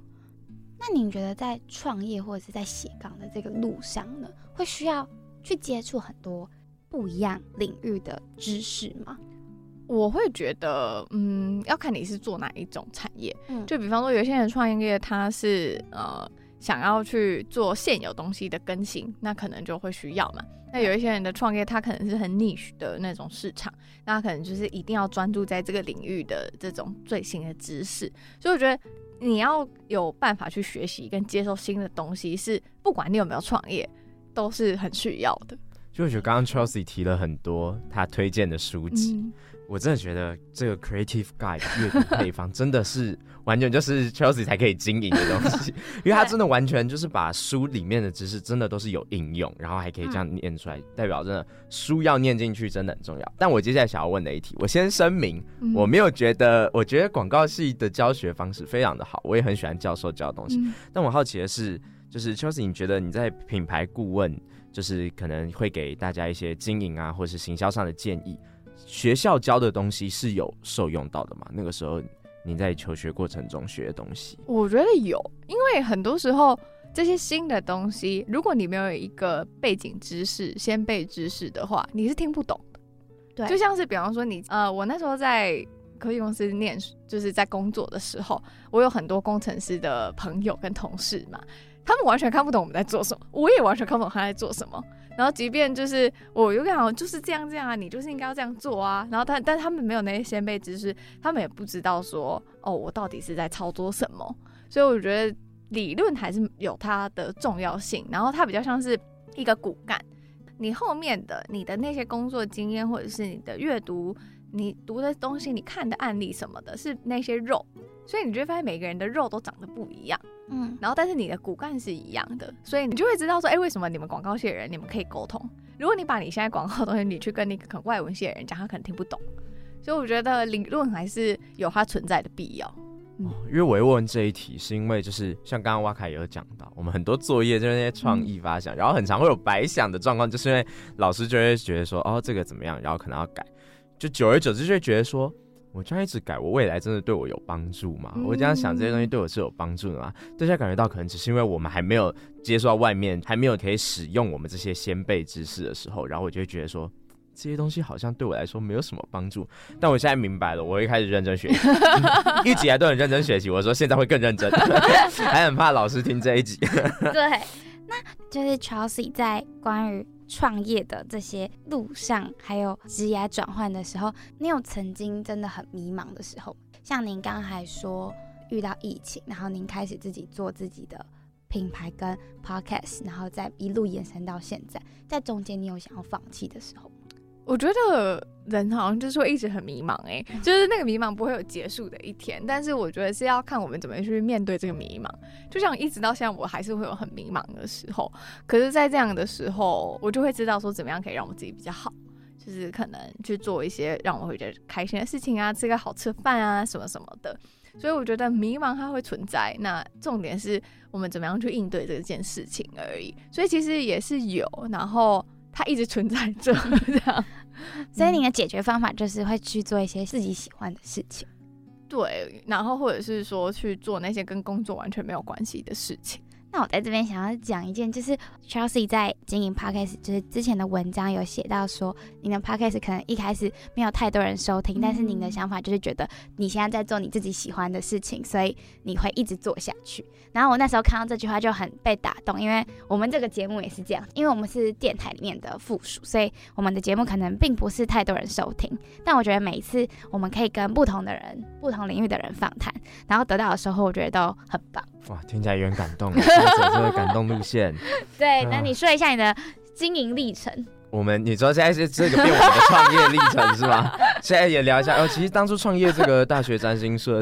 那你觉得在创业或者是在写稿的这个路上呢，会需要去接触很多不一样领域的知识吗？我会觉得要看你是做哪一种产业。就比方说有些人创业他是想要去做现有东西的更新，那可能就会需要嘛。那有一些人的创业他可能是很 niche 的那种市场，那他可能就是一定要专注在这个领域的这种最新的知识。所以我觉得你要有办法去学习跟接受新的东西，是不管你有没有创业都是很需要的。就我觉得刚刚 Chelsea 提了很多他推荐的书籍、我真的觉得这个 Creative Guide 阅读配方真的是完全就是 Chelsea 才可以经营的东西，因为他真的完全就是把书里面的知识真的都是有应用，然后还可以这样念出来、代表真的书要念进去真的很重要。但我接下来想要问的一题，我先声明、我没有觉得，我觉得广告系的教学方式非常的好，我也很喜欢教授教的东西、但我好奇的是就是 Chelsea 你觉得你在品牌顾问就是可能会给大家一些经营啊或是行销上的建议，学校教的东西是有受用到的吗？那个时候你在求学过程中学的东西。我觉得有，因为很多时候这些新的东西如果你没有一个背景知识先辈知识的话你是听不懂的。对，就像是比方说你我那时候在科技公司念就是在工作的时候，我有很多工程师的朋友跟同事嘛，他们完全看不懂我们在做什么，我也完全看不懂他在做什么，然后即便就是我有讲就是这样这样啊，你就是应该要这样做啊，然后但他们没有那些先辈知识，他们也不知道说哦我到底是在操作什么，所以我觉得理论还是有它的重要性，然后它比较像是一个骨干，你后面的你的那些工作经验或者是你的阅读你读的东西你看的案例什么的是那些肉，所以你就会发现每个人的肉都长得不一样，然后但是你的骨干是一样的，所以你就会知道说为什么你们广告系的人你们可以沟通，如果你把你现在广告的东西你去跟你可能外文系的人讲他可能听不懂，所以我觉得理论还是有它存在的必要。因为我会问这一题是因为就是像刚刚瓦卡也有讲到我们很多作业就是那些创意发想，然后很常会有白想的状况，就是因为老师就会觉得说哦这个怎么样然后可能要改，就久而久之就会觉得说我这样一直改我未来真的对我有帮助吗？我这样想这些东西对我是有帮助的吗？大家感觉到可能只是因为我们还没有接触到外面还没有可以使用我们这些先辈知识的时候，然后我就会觉得说这些东西好像对我来说没有什么帮助，但我现在明白了，我会开始认真学习一集还都很认真学习，我说现在会更认真还很怕老师听这一集对，那就是 Chelsea 在关于创业的这些路上还有职业转换的时候，你有曾经真的很迷茫的时候？像您刚才说遇到疫情，然后您开始自己做自己的品牌跟 podcast， 然后再一路延伸到现在，在中间你有想要放弃的时候？我觉得人好像就是会一直很迷茫就是那个迷茫不会有结束的一天，但是我觉得是要看我们怎么去面对这个迷茫，就像一直到现在我还是会有很迷茫的时候，可是在这样的时候我就会知道说怎么样可以让我自己比较好，就是可能去做一些让我会觉得开心的事情啊，吃个好吃饭啊什么什么的，所以我觉得迷茫它会存在，那重点是我们怎么样去应对这件事情而已，所以其实也是有，然后它一直存在着这样所以你的解决方法就是会去做一些自己喜欢的事情，对，然后或者是说去做那些跟工作完全没有关系的事情。那我在这边想要讲一件，就是 Chelsea 在经营 podcast 就是之前的文章有写到说你的 podcast 可能一开始没有太多人收听，但是你的想法就是觉得你现在在做你自己喜欢的事情，所以你会一直做下去，然后我那时候看到这句话就很被打动，因为我们这个节目也是这样，因为我们是电台里面的附属，所以我们的节目可能并不是太多人收听，但我觉得每一次我们可以跟不同的人不同领域的人访谈，然后得到的收获我觉得都很棒。哇，听起来有点感动走这个感动路线对，那你说一下你的经营历程。我们你知道现在是这个变我们的创业历程是吗？现在也聊一下其实当初创业这个大学占星社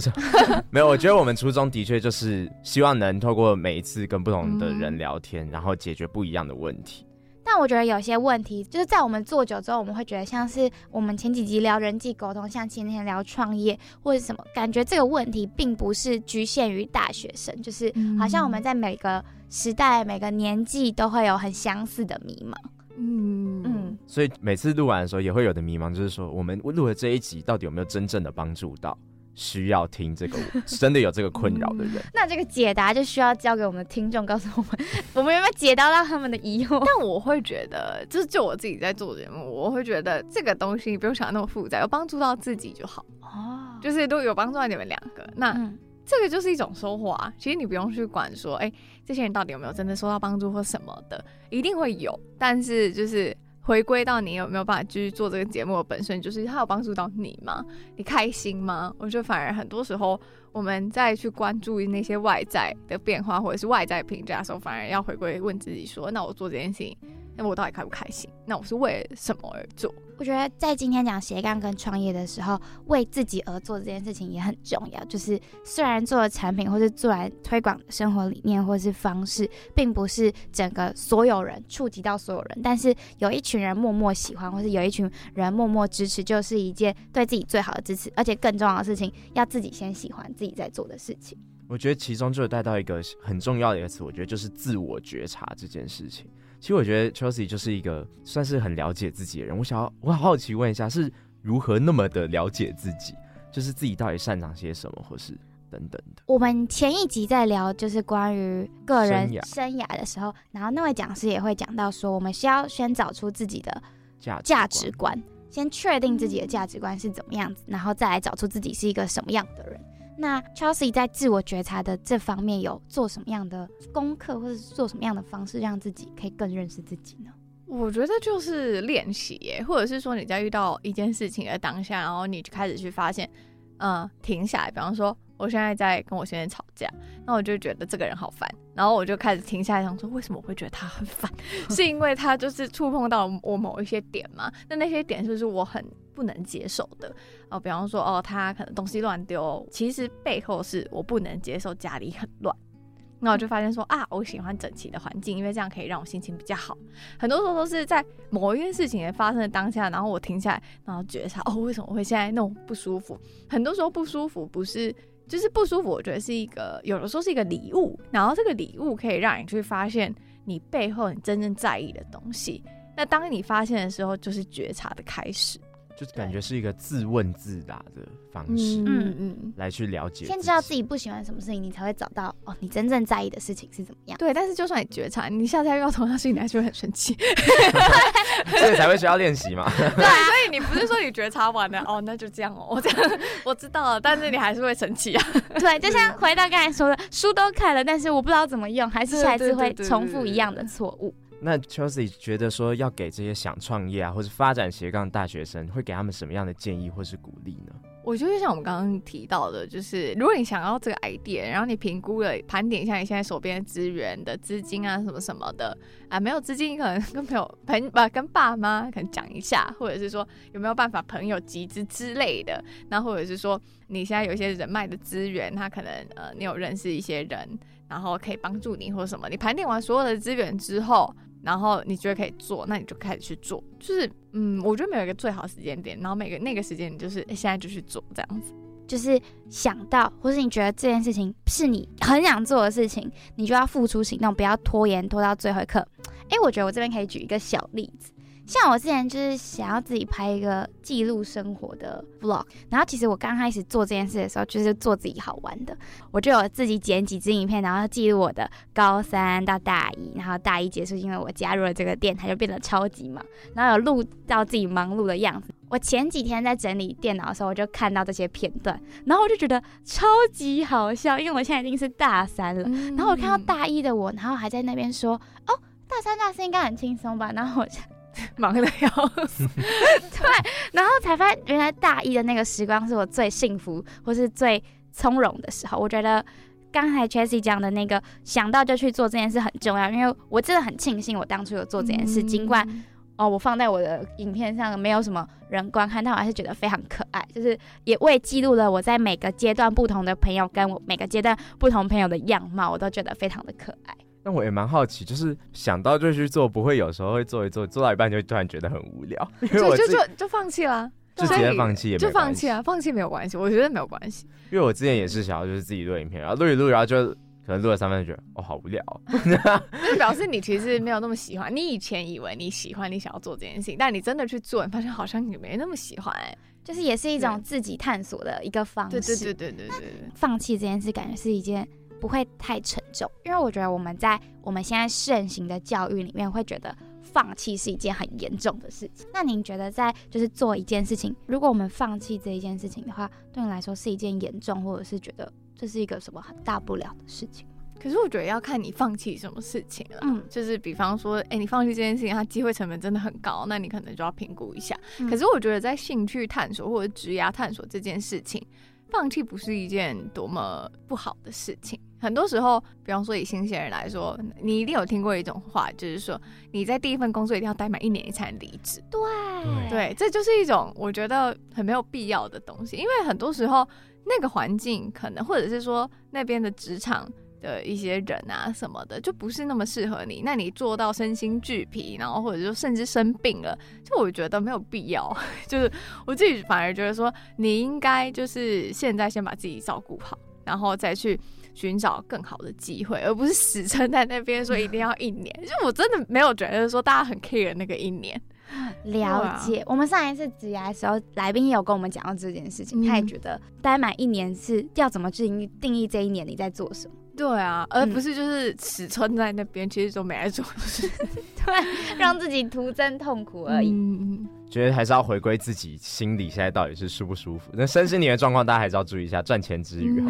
没有，我觉得我们初衷的确就是希望能透过每一次跟不同的人聊天，然后解决不一样的问题。但我觉得有些问题就是在我们做久之后我们会觉得像是我们前几集聊人际沟通，像今天聊创业或者什么，感觉这个问题并不是局限于大学生，就是好像我们在每个时代每个年纪都会有很相似的迷茫。所以每次录完的时候也会有的迷茫就是说我们录的这一集到底有没有真正的帮助到需要听这个真的有这个困扰的人那这个解答就需要交给我们的听众告诉我们我们有没有解答到他们的疑惑但我会觉得就是就我自己在做节目，我会觉得这个东西不用想那么复杂，有帮助到自己就好就是如果有帮助到你们两个，那这个就是一种收获啊。其实你不用去管说这些人到底有没有真的受到帮助或什么的，一定会有，但是就是回归到你有没有办法继续做这个节目本身，就是它有帮助到你吗？你开心吗？我觉得反而很多时候我们在去关注那些外在的变化或者是外在评价的时候，反而要回归问自己说那我做这件事情那我到底开不开心，那我是为什么而做。我觉得在今天讲斜杠跟创业的时候，为自己而做这件事情也很重要，就是虽然做的产品或是做来推广的生活理念或是方式并不是整个所有人触及到所有人，但是有一群人默默喜欢或是有一群人默默支持，就是一件对自己最好的支持，而且更重要的事情要自己先喜欢自己在做的事情。我觉得其中就有带到一个很重要的一个词，我觉得就是自我觉察这件事情。其实我觉得 Chelsea 就是一个算是很了解自己的人，我好奇问一下，是如何那么的了解自己，就是自己到底擅长些什么或是等等的。我们前一集在聊就是关于个人生涯的时候，然后那位讲师也会讲到说，我们需要先找出自己的价值观，先确定自己的价值观是怎么样子，然后再来找出自己是一个什么样的人。那 Chelsea 在自我觉察的这方面有做什么样的功课，或是做什么样的方式让自己可以更认识自己呢？我觉得就是练习耶，或者是说你在遇到一件事情的当下，然后你就开始去发现停下来，比方说我现在在跟我先生吵架，那我就觉得这个人好烦，然后我就开始停下来想说为什么我会觉得他很烦是因为他就是触碰到我某一些点嘛，那些点是不是我很不能接受的比方说他可能东西乱丢，其实背后是我不能接受家里很乱，那我就发现说我喜欢整齐的环境，因为这样可以让我心情比较好。很多时候都是在某一件事情发生的当下，然后我停下来，然后觉察为什么我会现在那种不舒服。很多时候不舒服不是就是不舒服，我觉得是一个有的时候是一个礼物，然后这个礼物可以让你去发现你背后你真正在意的东西。那当你发现的时候，就是觉察的开始。就感觉是一个自问自答的方式，来去了解自己。先知道自己不喜欢什么事情，你才会找到你真正在意的事情是怎么样。对，但是就算你觉察，你下次遇到同样事情，你还是会很生气，所以才会需要练习嘛。对，所以你不是说你觉察完了那就这样我这样我知道了，但是你还是会生气啊。对，就像回到刚才说的，书都看了，但是我不知道怎么用，还是下一次会重复一样的错误。那 Chelsea 觉得说要给这些想创业或是发展斜杠大学生，会给他们什么样的建议或是鼓励呢？我觉得像我们刚刚提到的，就是如果你想要这个 idea， 然后你评估了盘点一下你现在手边的资源的资金啊什么什么的没有资金可能跟跟爸妈可能讲一下，或者是说有没有办法朋友集资之类的，那或者是说你现在有一些人脉的资源，他可能你有认识一些人，然后可以帮助你或什么。你盘点完所有的资源之后，然后你觉得可以做，那你就开始去做。就是我觉得没有一个最好时间点，然后每个那个时间你就是现在就去做，这样子。就是想到或是你觉得这件事情是你很想做的事情，你就要付出行动，不要拖延拖到最后一刻。我觉得我这边可以举一个小例子，像我之前就是想要自己拍一个记录生活的 vlog， 然后其实我刚开始做这件事的时候，就是做自己好玩的，我就有自己剪几支影片，然后记录我的高三到大一，然后大一结束，因为我加入了这个电台，就变得超级忙，然后有录到自己忙碌的样子。我前几天在整理电脑的时候，我就看到这些片段，然后我就觉得超级好笑，因为我现在已经是大三了，然后我看到大一的我，然后还在那边说大三大四应该很轻松吧，然后我忙得要死对，然后才发现原来大一的那个时光是我最幸福或是最从容的时候。我觉得刚才 Chelsea 讲的那个想到就去做这件事很重要，因为我真的很庆幸我当初有做这件事，尽管我放在我的影片上没有什么人观看，但我还是觉得非常可爱，就是我也记录了我在每个阶段不同的朋友跟我每个阶段不同朋友的样貌，我都觉得非常的可爱。那我也蛮好奇，就是想到就去做，不会有时候会做一做，做到一半就突然觉得很无聊，因为我就放弃啦，就直接放弃也没关系，就放弃啊，放弃没有关系，我觉得没有关系。因为我之前也是想要就是自己录影片，然后录一录，然后就可能录了3分钟就觉得好无聊那表示你其实没有那么喜欢，你以前以为你喜欢你想要做这件事情，但你真的去做，你发现好像你没那么喜欢就是也是一种自己探索的一个方式。对，放弃这件事感觉是一件不会太沉重，因为我觉得我们在我们现在盛行的教育里面会觉得放弃是一件很严重的事情。那您觉得在就是做一件事情，如果我们放弃这一件事情的话，对你来说是一件严重或者是觉得这是一个什么很大不了的事情？可是我觉得要看你放弃什么事情了就是比方说你放弃这件事情它机会成本真的很高，那你可能就要评估一下可是我觉得在兴趣探索或者职业探索这件事情，放弃不是一件多么不好的事情。很多时候，比方说以新鲜人来说，你一定有听过一种话，就是说你在第一份工作一定要待满1年你才能离职。对，这就是一种我觉得很没有必要的东西，因为很多时候那个环境可能，或者是说那边的职场的一些人啊什么的，就不是那么适合你，那你做到身心俱疲，然后或者就甚至生病了，就我觉得没有必要。就是我自己反而觉得说，你应该就是现在先把自己照顾好，然后再去寻找更好的机会，而不是死撑在那边说一定要1年。就我真的没有觉得说大家很 care 那个1年。了解，我们上一次职涯的时候，来宾也有跟我们讲到这件事情，他也觉得待满1年是要怎么去定义这1年你在做什么。对啊，而不是就是死撑在那边，其实都没来做事，对，让自己徒增痛苦而已。觉得还是要回归自己心里现在到底是舒不舒服。那身心灵的状况大家还是要注意一下，赚钱之余，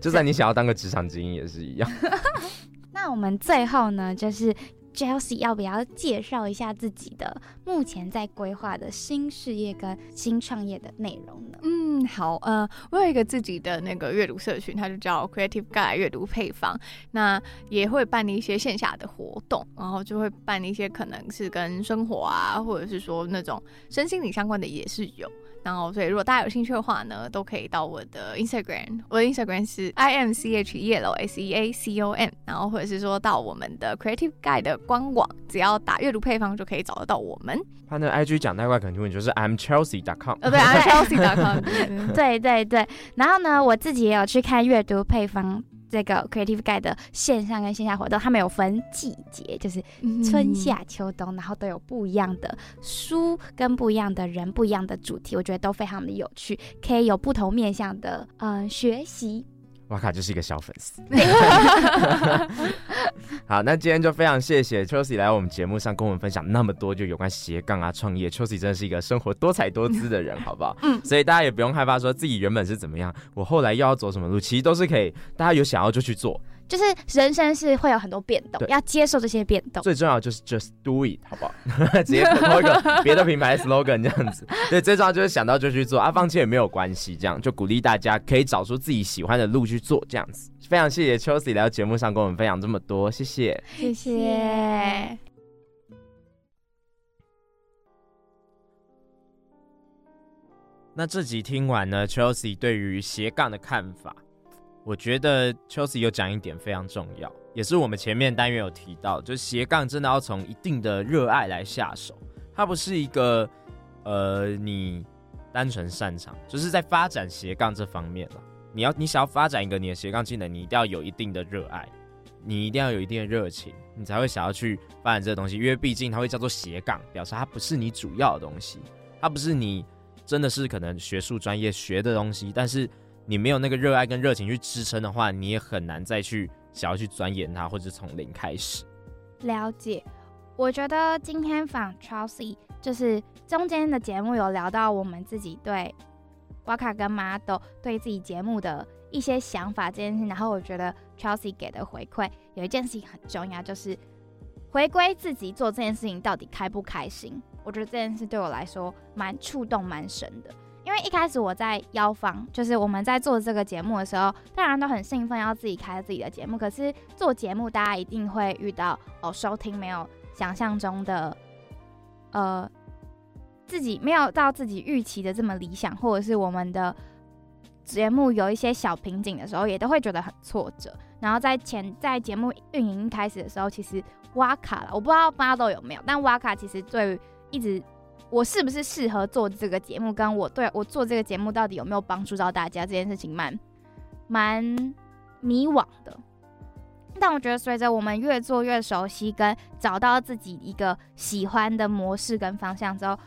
就算你想要当个职场精英也是一样。那我们最后呢，就是Chelsea 要不要介绍一下自己的目前在规划的新事业跟新创业的内容呢？好，我有一个自己的那个阅读社群，它就叫 Creative Guide 阅读配方，那也会办一些线下的活动，然后就会办一些可能是跟生活啊，或者是说那种身心理相关的也是有。然后所以如果大家有兴趣的话呢，都可以到我的 Instagram， 我的 Instagram 是 IMCHELSEACOM， 然后或者是说到我们的 Creative Guide 的官网，只要打阅读配方就可以找得到我们。他的 IG 讲太快可能就就是 ImChelsea.com， 对 ImChelsea.com 对对对。然后呢，我自己也有去看阅读配方这个 Creative Guide 的线上跟线下活动，他们有分季节，就是春夏秋冬，然后都有不一样的书跟不一样的人，不一样的主题，我觉得都非常的有趣，可以有不同面向的学习。瓦卡就是一个小粉丝。好，那今天就非常谢谢 Chelsea 来我们节目上跟我们分享那么多就有关斜杠啊创业。 Chelsea 真的是一个生活多彩多姿的人，好不好？所以大家也不用害怕说自己原本是怎么样，我后来又要走什么路，其实都是可以，大家有想要就去做，就是人生是会有很多变动，要接受这些变动，最重要就是 just do it， 好不好？直接抛一个别的品牌 slogan 这样子。对，最重要就是想到就去做啊，放弃也没有关系，这样就鼓励大家可以找出自己喜欢的路去做，这样子。非常谢谢 Chelsea 来到节目上跟我们分享这么多，谢谢，谢谢。那这集听完呢 ，Chelsea 对于斜杠的看法。我觉得 Chelsea 有讲一点非常重要，也是我们前面单元有提到，就是斜杠真的要从一定的热爱来下手，它不是一个你单纯擅长，就是在发展斜杠这方面了。你想要发展一个你的斜杠技能，你一定要有一定的热爱，你一定要有一定的热情，你才会想要去发展这个东西，因为毕竟它会叫做斜杠，表示它不是你主要的东西，它不是你真的是可能学术专业学的东西，但是你没有那个热爱跟热情去支撑的话，你也很难再去想要去钻研它，或者从零开始。了解。我觉得今天访 Chelsea 就是中间的节目有聊到我们自己对瓦卡跟 Mado 对自己节目的一些想法这件事，然后我觉得 Chelsea 给的回馈有一件事情很重要，就是回归自己做这件事情到底开不开心。我觉得这件事对我来说蛮触动蛮深的，因为一开始我在邀访，就是我们在做这个节目的时候，当然都很兴奋要自己开自己的节目，可是做节目大家一定会遇到收听没有想象中的自己没有到自己预期的这么理想，或者是我们的节目有一些小瓶颈的时候，也都会觉得很挫折。然后在节目运营开始的时候，其实挖卡了，我不知道 Mado 有没有，但挖卡其实对于一直我是不是适合做这个节目，跟我对我做这个节目到底有没有帮助到大家这件事情蛮迷惘的。但我觉得随着我们越做越熟悉，跟找到自己一个喜欢的模式跟方向之后，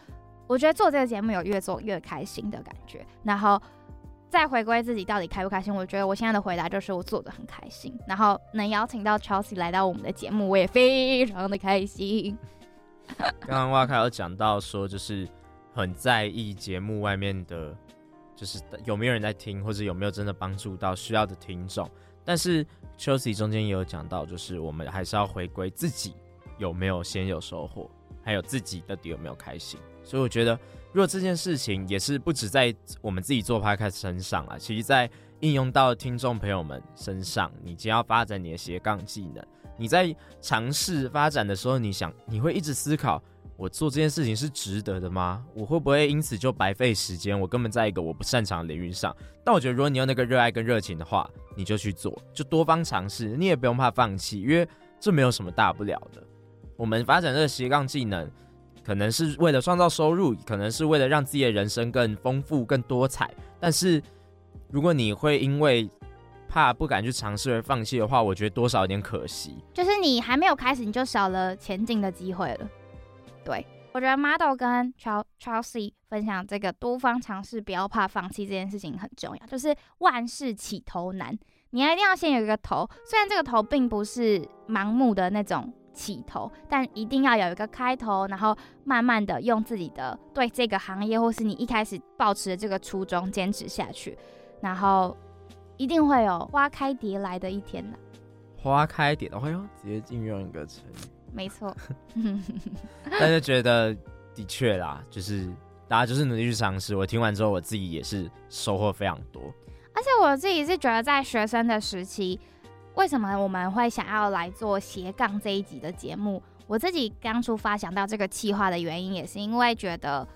我觉得做这个节目有越做越开心的感觉。然后再回归自己到底开不开心，我觉得我现在的回答就是我做得很开心，然后能邀请到 Chelsea 来到我们的节目，我也非常的开心。刚刚瓦卡有讲到说，就是很在意节目外面的，就是有没有人在听，或者有没有真的帮助到需要的听众。但是 Chelsea 中间也有讲到，就是我们还是要回归自己有没有先有收获，还有自己到底有没有开心。所以我觉得如果这件事情也是不止在我们自己做 podcast 身上啦，其实在应用到听众朋友们身上，你只要发展你的斜杠技能，你在尝试发展的时候，你会一直思考，我做这件事情是值得的吗？我会不会因此就白费时间？我根本在一个我不擅长的领域上。但我觉得如果你有那个热爱跟热情的话，你就去做，就多方尝试，你也不用怕放弃，因为这没有什么大不了的。我们发展这个斜杠技能，可能是为了创造收入，可能是为了让自己的人生更丰富更多彩，但是如果你会因为怕不敢去尝试而放弃的话，我觉得多少有点可惜，就是你还没有开始你就少了前进的机会了。对，我觉得 Model 跟 Chelsea 分享这个多方尝试不要怕放弃这件事情很重要，就是万事起头难，你一定要先有一个头，虽然这个头并不是盲目的那种起头，但一定要有一个开头，然后慢慢的用自己的对这个行业或是你一开始抱持的这个初衷坚持下去，然后一定会有花开蝶来的一天的。花开蝶，哎呦，直接应用一个成语，没错。但是觉得的确啦，就是大家就是努力去尝试。我听完之后，我自己也是收获非常多。而且我自己是觉得，在学生的时期，为什么我们会想要来做斜杠这一集的节目？我自己刚出发想到这个企划的原因，也是因为觉得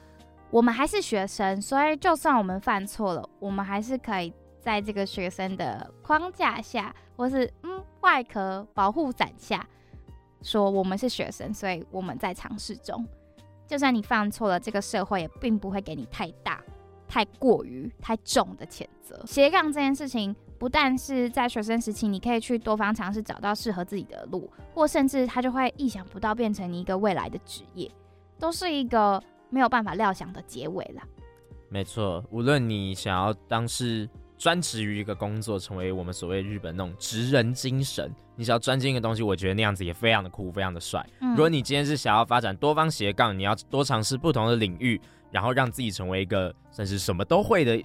我们还是学生，所以就算我们犯错了，我们还是可以在这个学生的框架下，或是外壳保护伞下。说我们是学生，所以我们在尝试中，就算你犯错了，这个社会也并不会给你太大太过于太重的谴责。斜杠这件事情不但是在学生时期你可以去多方尝试找到适合自己的路，或甚至它就会意想不到变成你一个未来的职业，都是一个没有办法料想的结尾啦。没错，无论你想要当是专职于一个工作，成为我们所谓日本那种职人精神，你想要专精一个东西，我觉得那样子也非常的酷，非常的帅。如果你今天是想要发展多方斜杠，你要多尝试不同的领域，然后让自己成为一个甚至什么都会的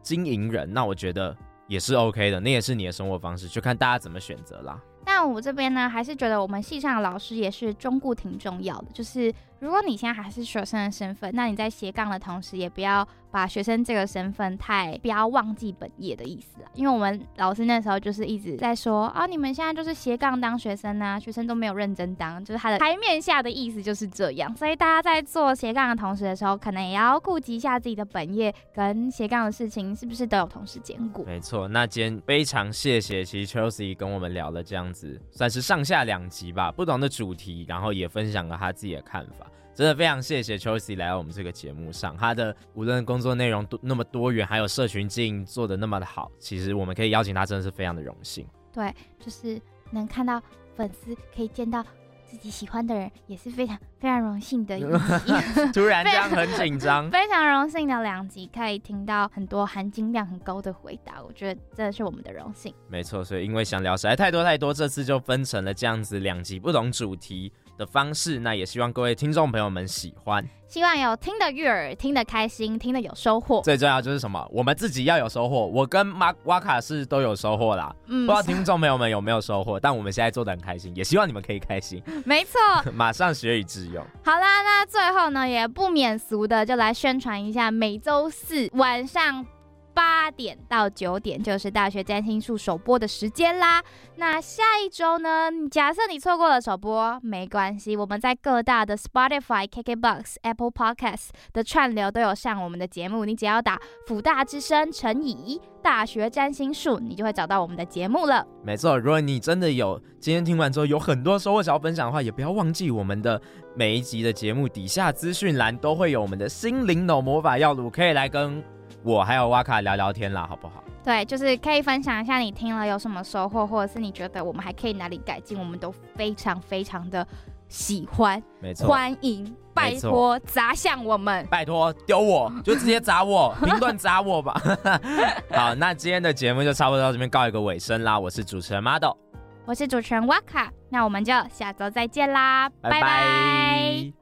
经营人，那我觉得也是 OK 的，那也是你的生活方式，就看大家怎么选择啦。但我这边呢，还是觉得我们系上的老师也是忠告挺重要的，就是如果你现在还是学生的身份，那你在斜杠的同时，也不要把学生这个身份不要忘记本业的意思啦。因为我们老师那时候就是一直在说啊，你们现在就是斜杠当学生啊，学生都没有认真当，就是他的台面下的意思就是这样。所以大家在做斜杠的同时的时候，可能也要顾及一下自己的本业跟斜杠的事情是不是都有同时兼顾。没错，那今天非常谢谢其实 Chelsea 跟我们聊了这样子算是上下两集吧，不同的主题，然后也分享了他自己的看法，真的非常谢谢 Chelsea 来到我们这个节目上。他的无论工作内容那么多元，还有社群经营做得那么的好，其实我们可以邀请他真的是非常的荣幸。对，就是能看到粉丝可以见到自己喜欢的人，也是非常非常荣幸的一集。突然这样很紧张。非常荣幸的两集，可以听到很多含金量很高的回答，我觉得真的是我们的荣幸。没错，所以因为想聊实在太多，这次就分成了这样子两集不同主题的方式，那也希望各位听众朋友们喜欢，希望有听得悦耳，听得开心，听得有收获。最重要就是什么？我们自己要有收获。我跟瓦卡是都有收获啦，不知道听众朋友们有没有收获？但我们现在做得很开心，也希望你们可以开心。没错，马上学以致用。好啦，那最后呢，也不免俗的就来宣传一下，每周四晚上8点到9点就是大学占星术首播的时间啦。那下一周呢，假设你错过了首播没关系，我们在各大的 Spotify、KKbox、Apple Podcast 的串流都有上我们的节目，你只要打辅大之声乘以大学占星术，你就会找到我们的节目了。没错，如果你真的有今天听完之后有很多收获想要分享的话，也不要忘记我们的每一集的节目底下资讯栏都会有我们的心灵脑魔法药炉，可以来跟我还有瓦卡聊聊天啦，好不好？对，就是可以分享一下你听了有什么收获，或者是你觉得我们还可以哪里改进，我们都非常非常的喜欢。没错，欢迎，拜托砸向我们，拜托丢我，就直接砸我，评论砸我吧。好，那今天的节目就差不多到这边告一个尾声啦。我是主持人 Model， 我是主持人瓦卡，那我们就下周再见啦，拜拜。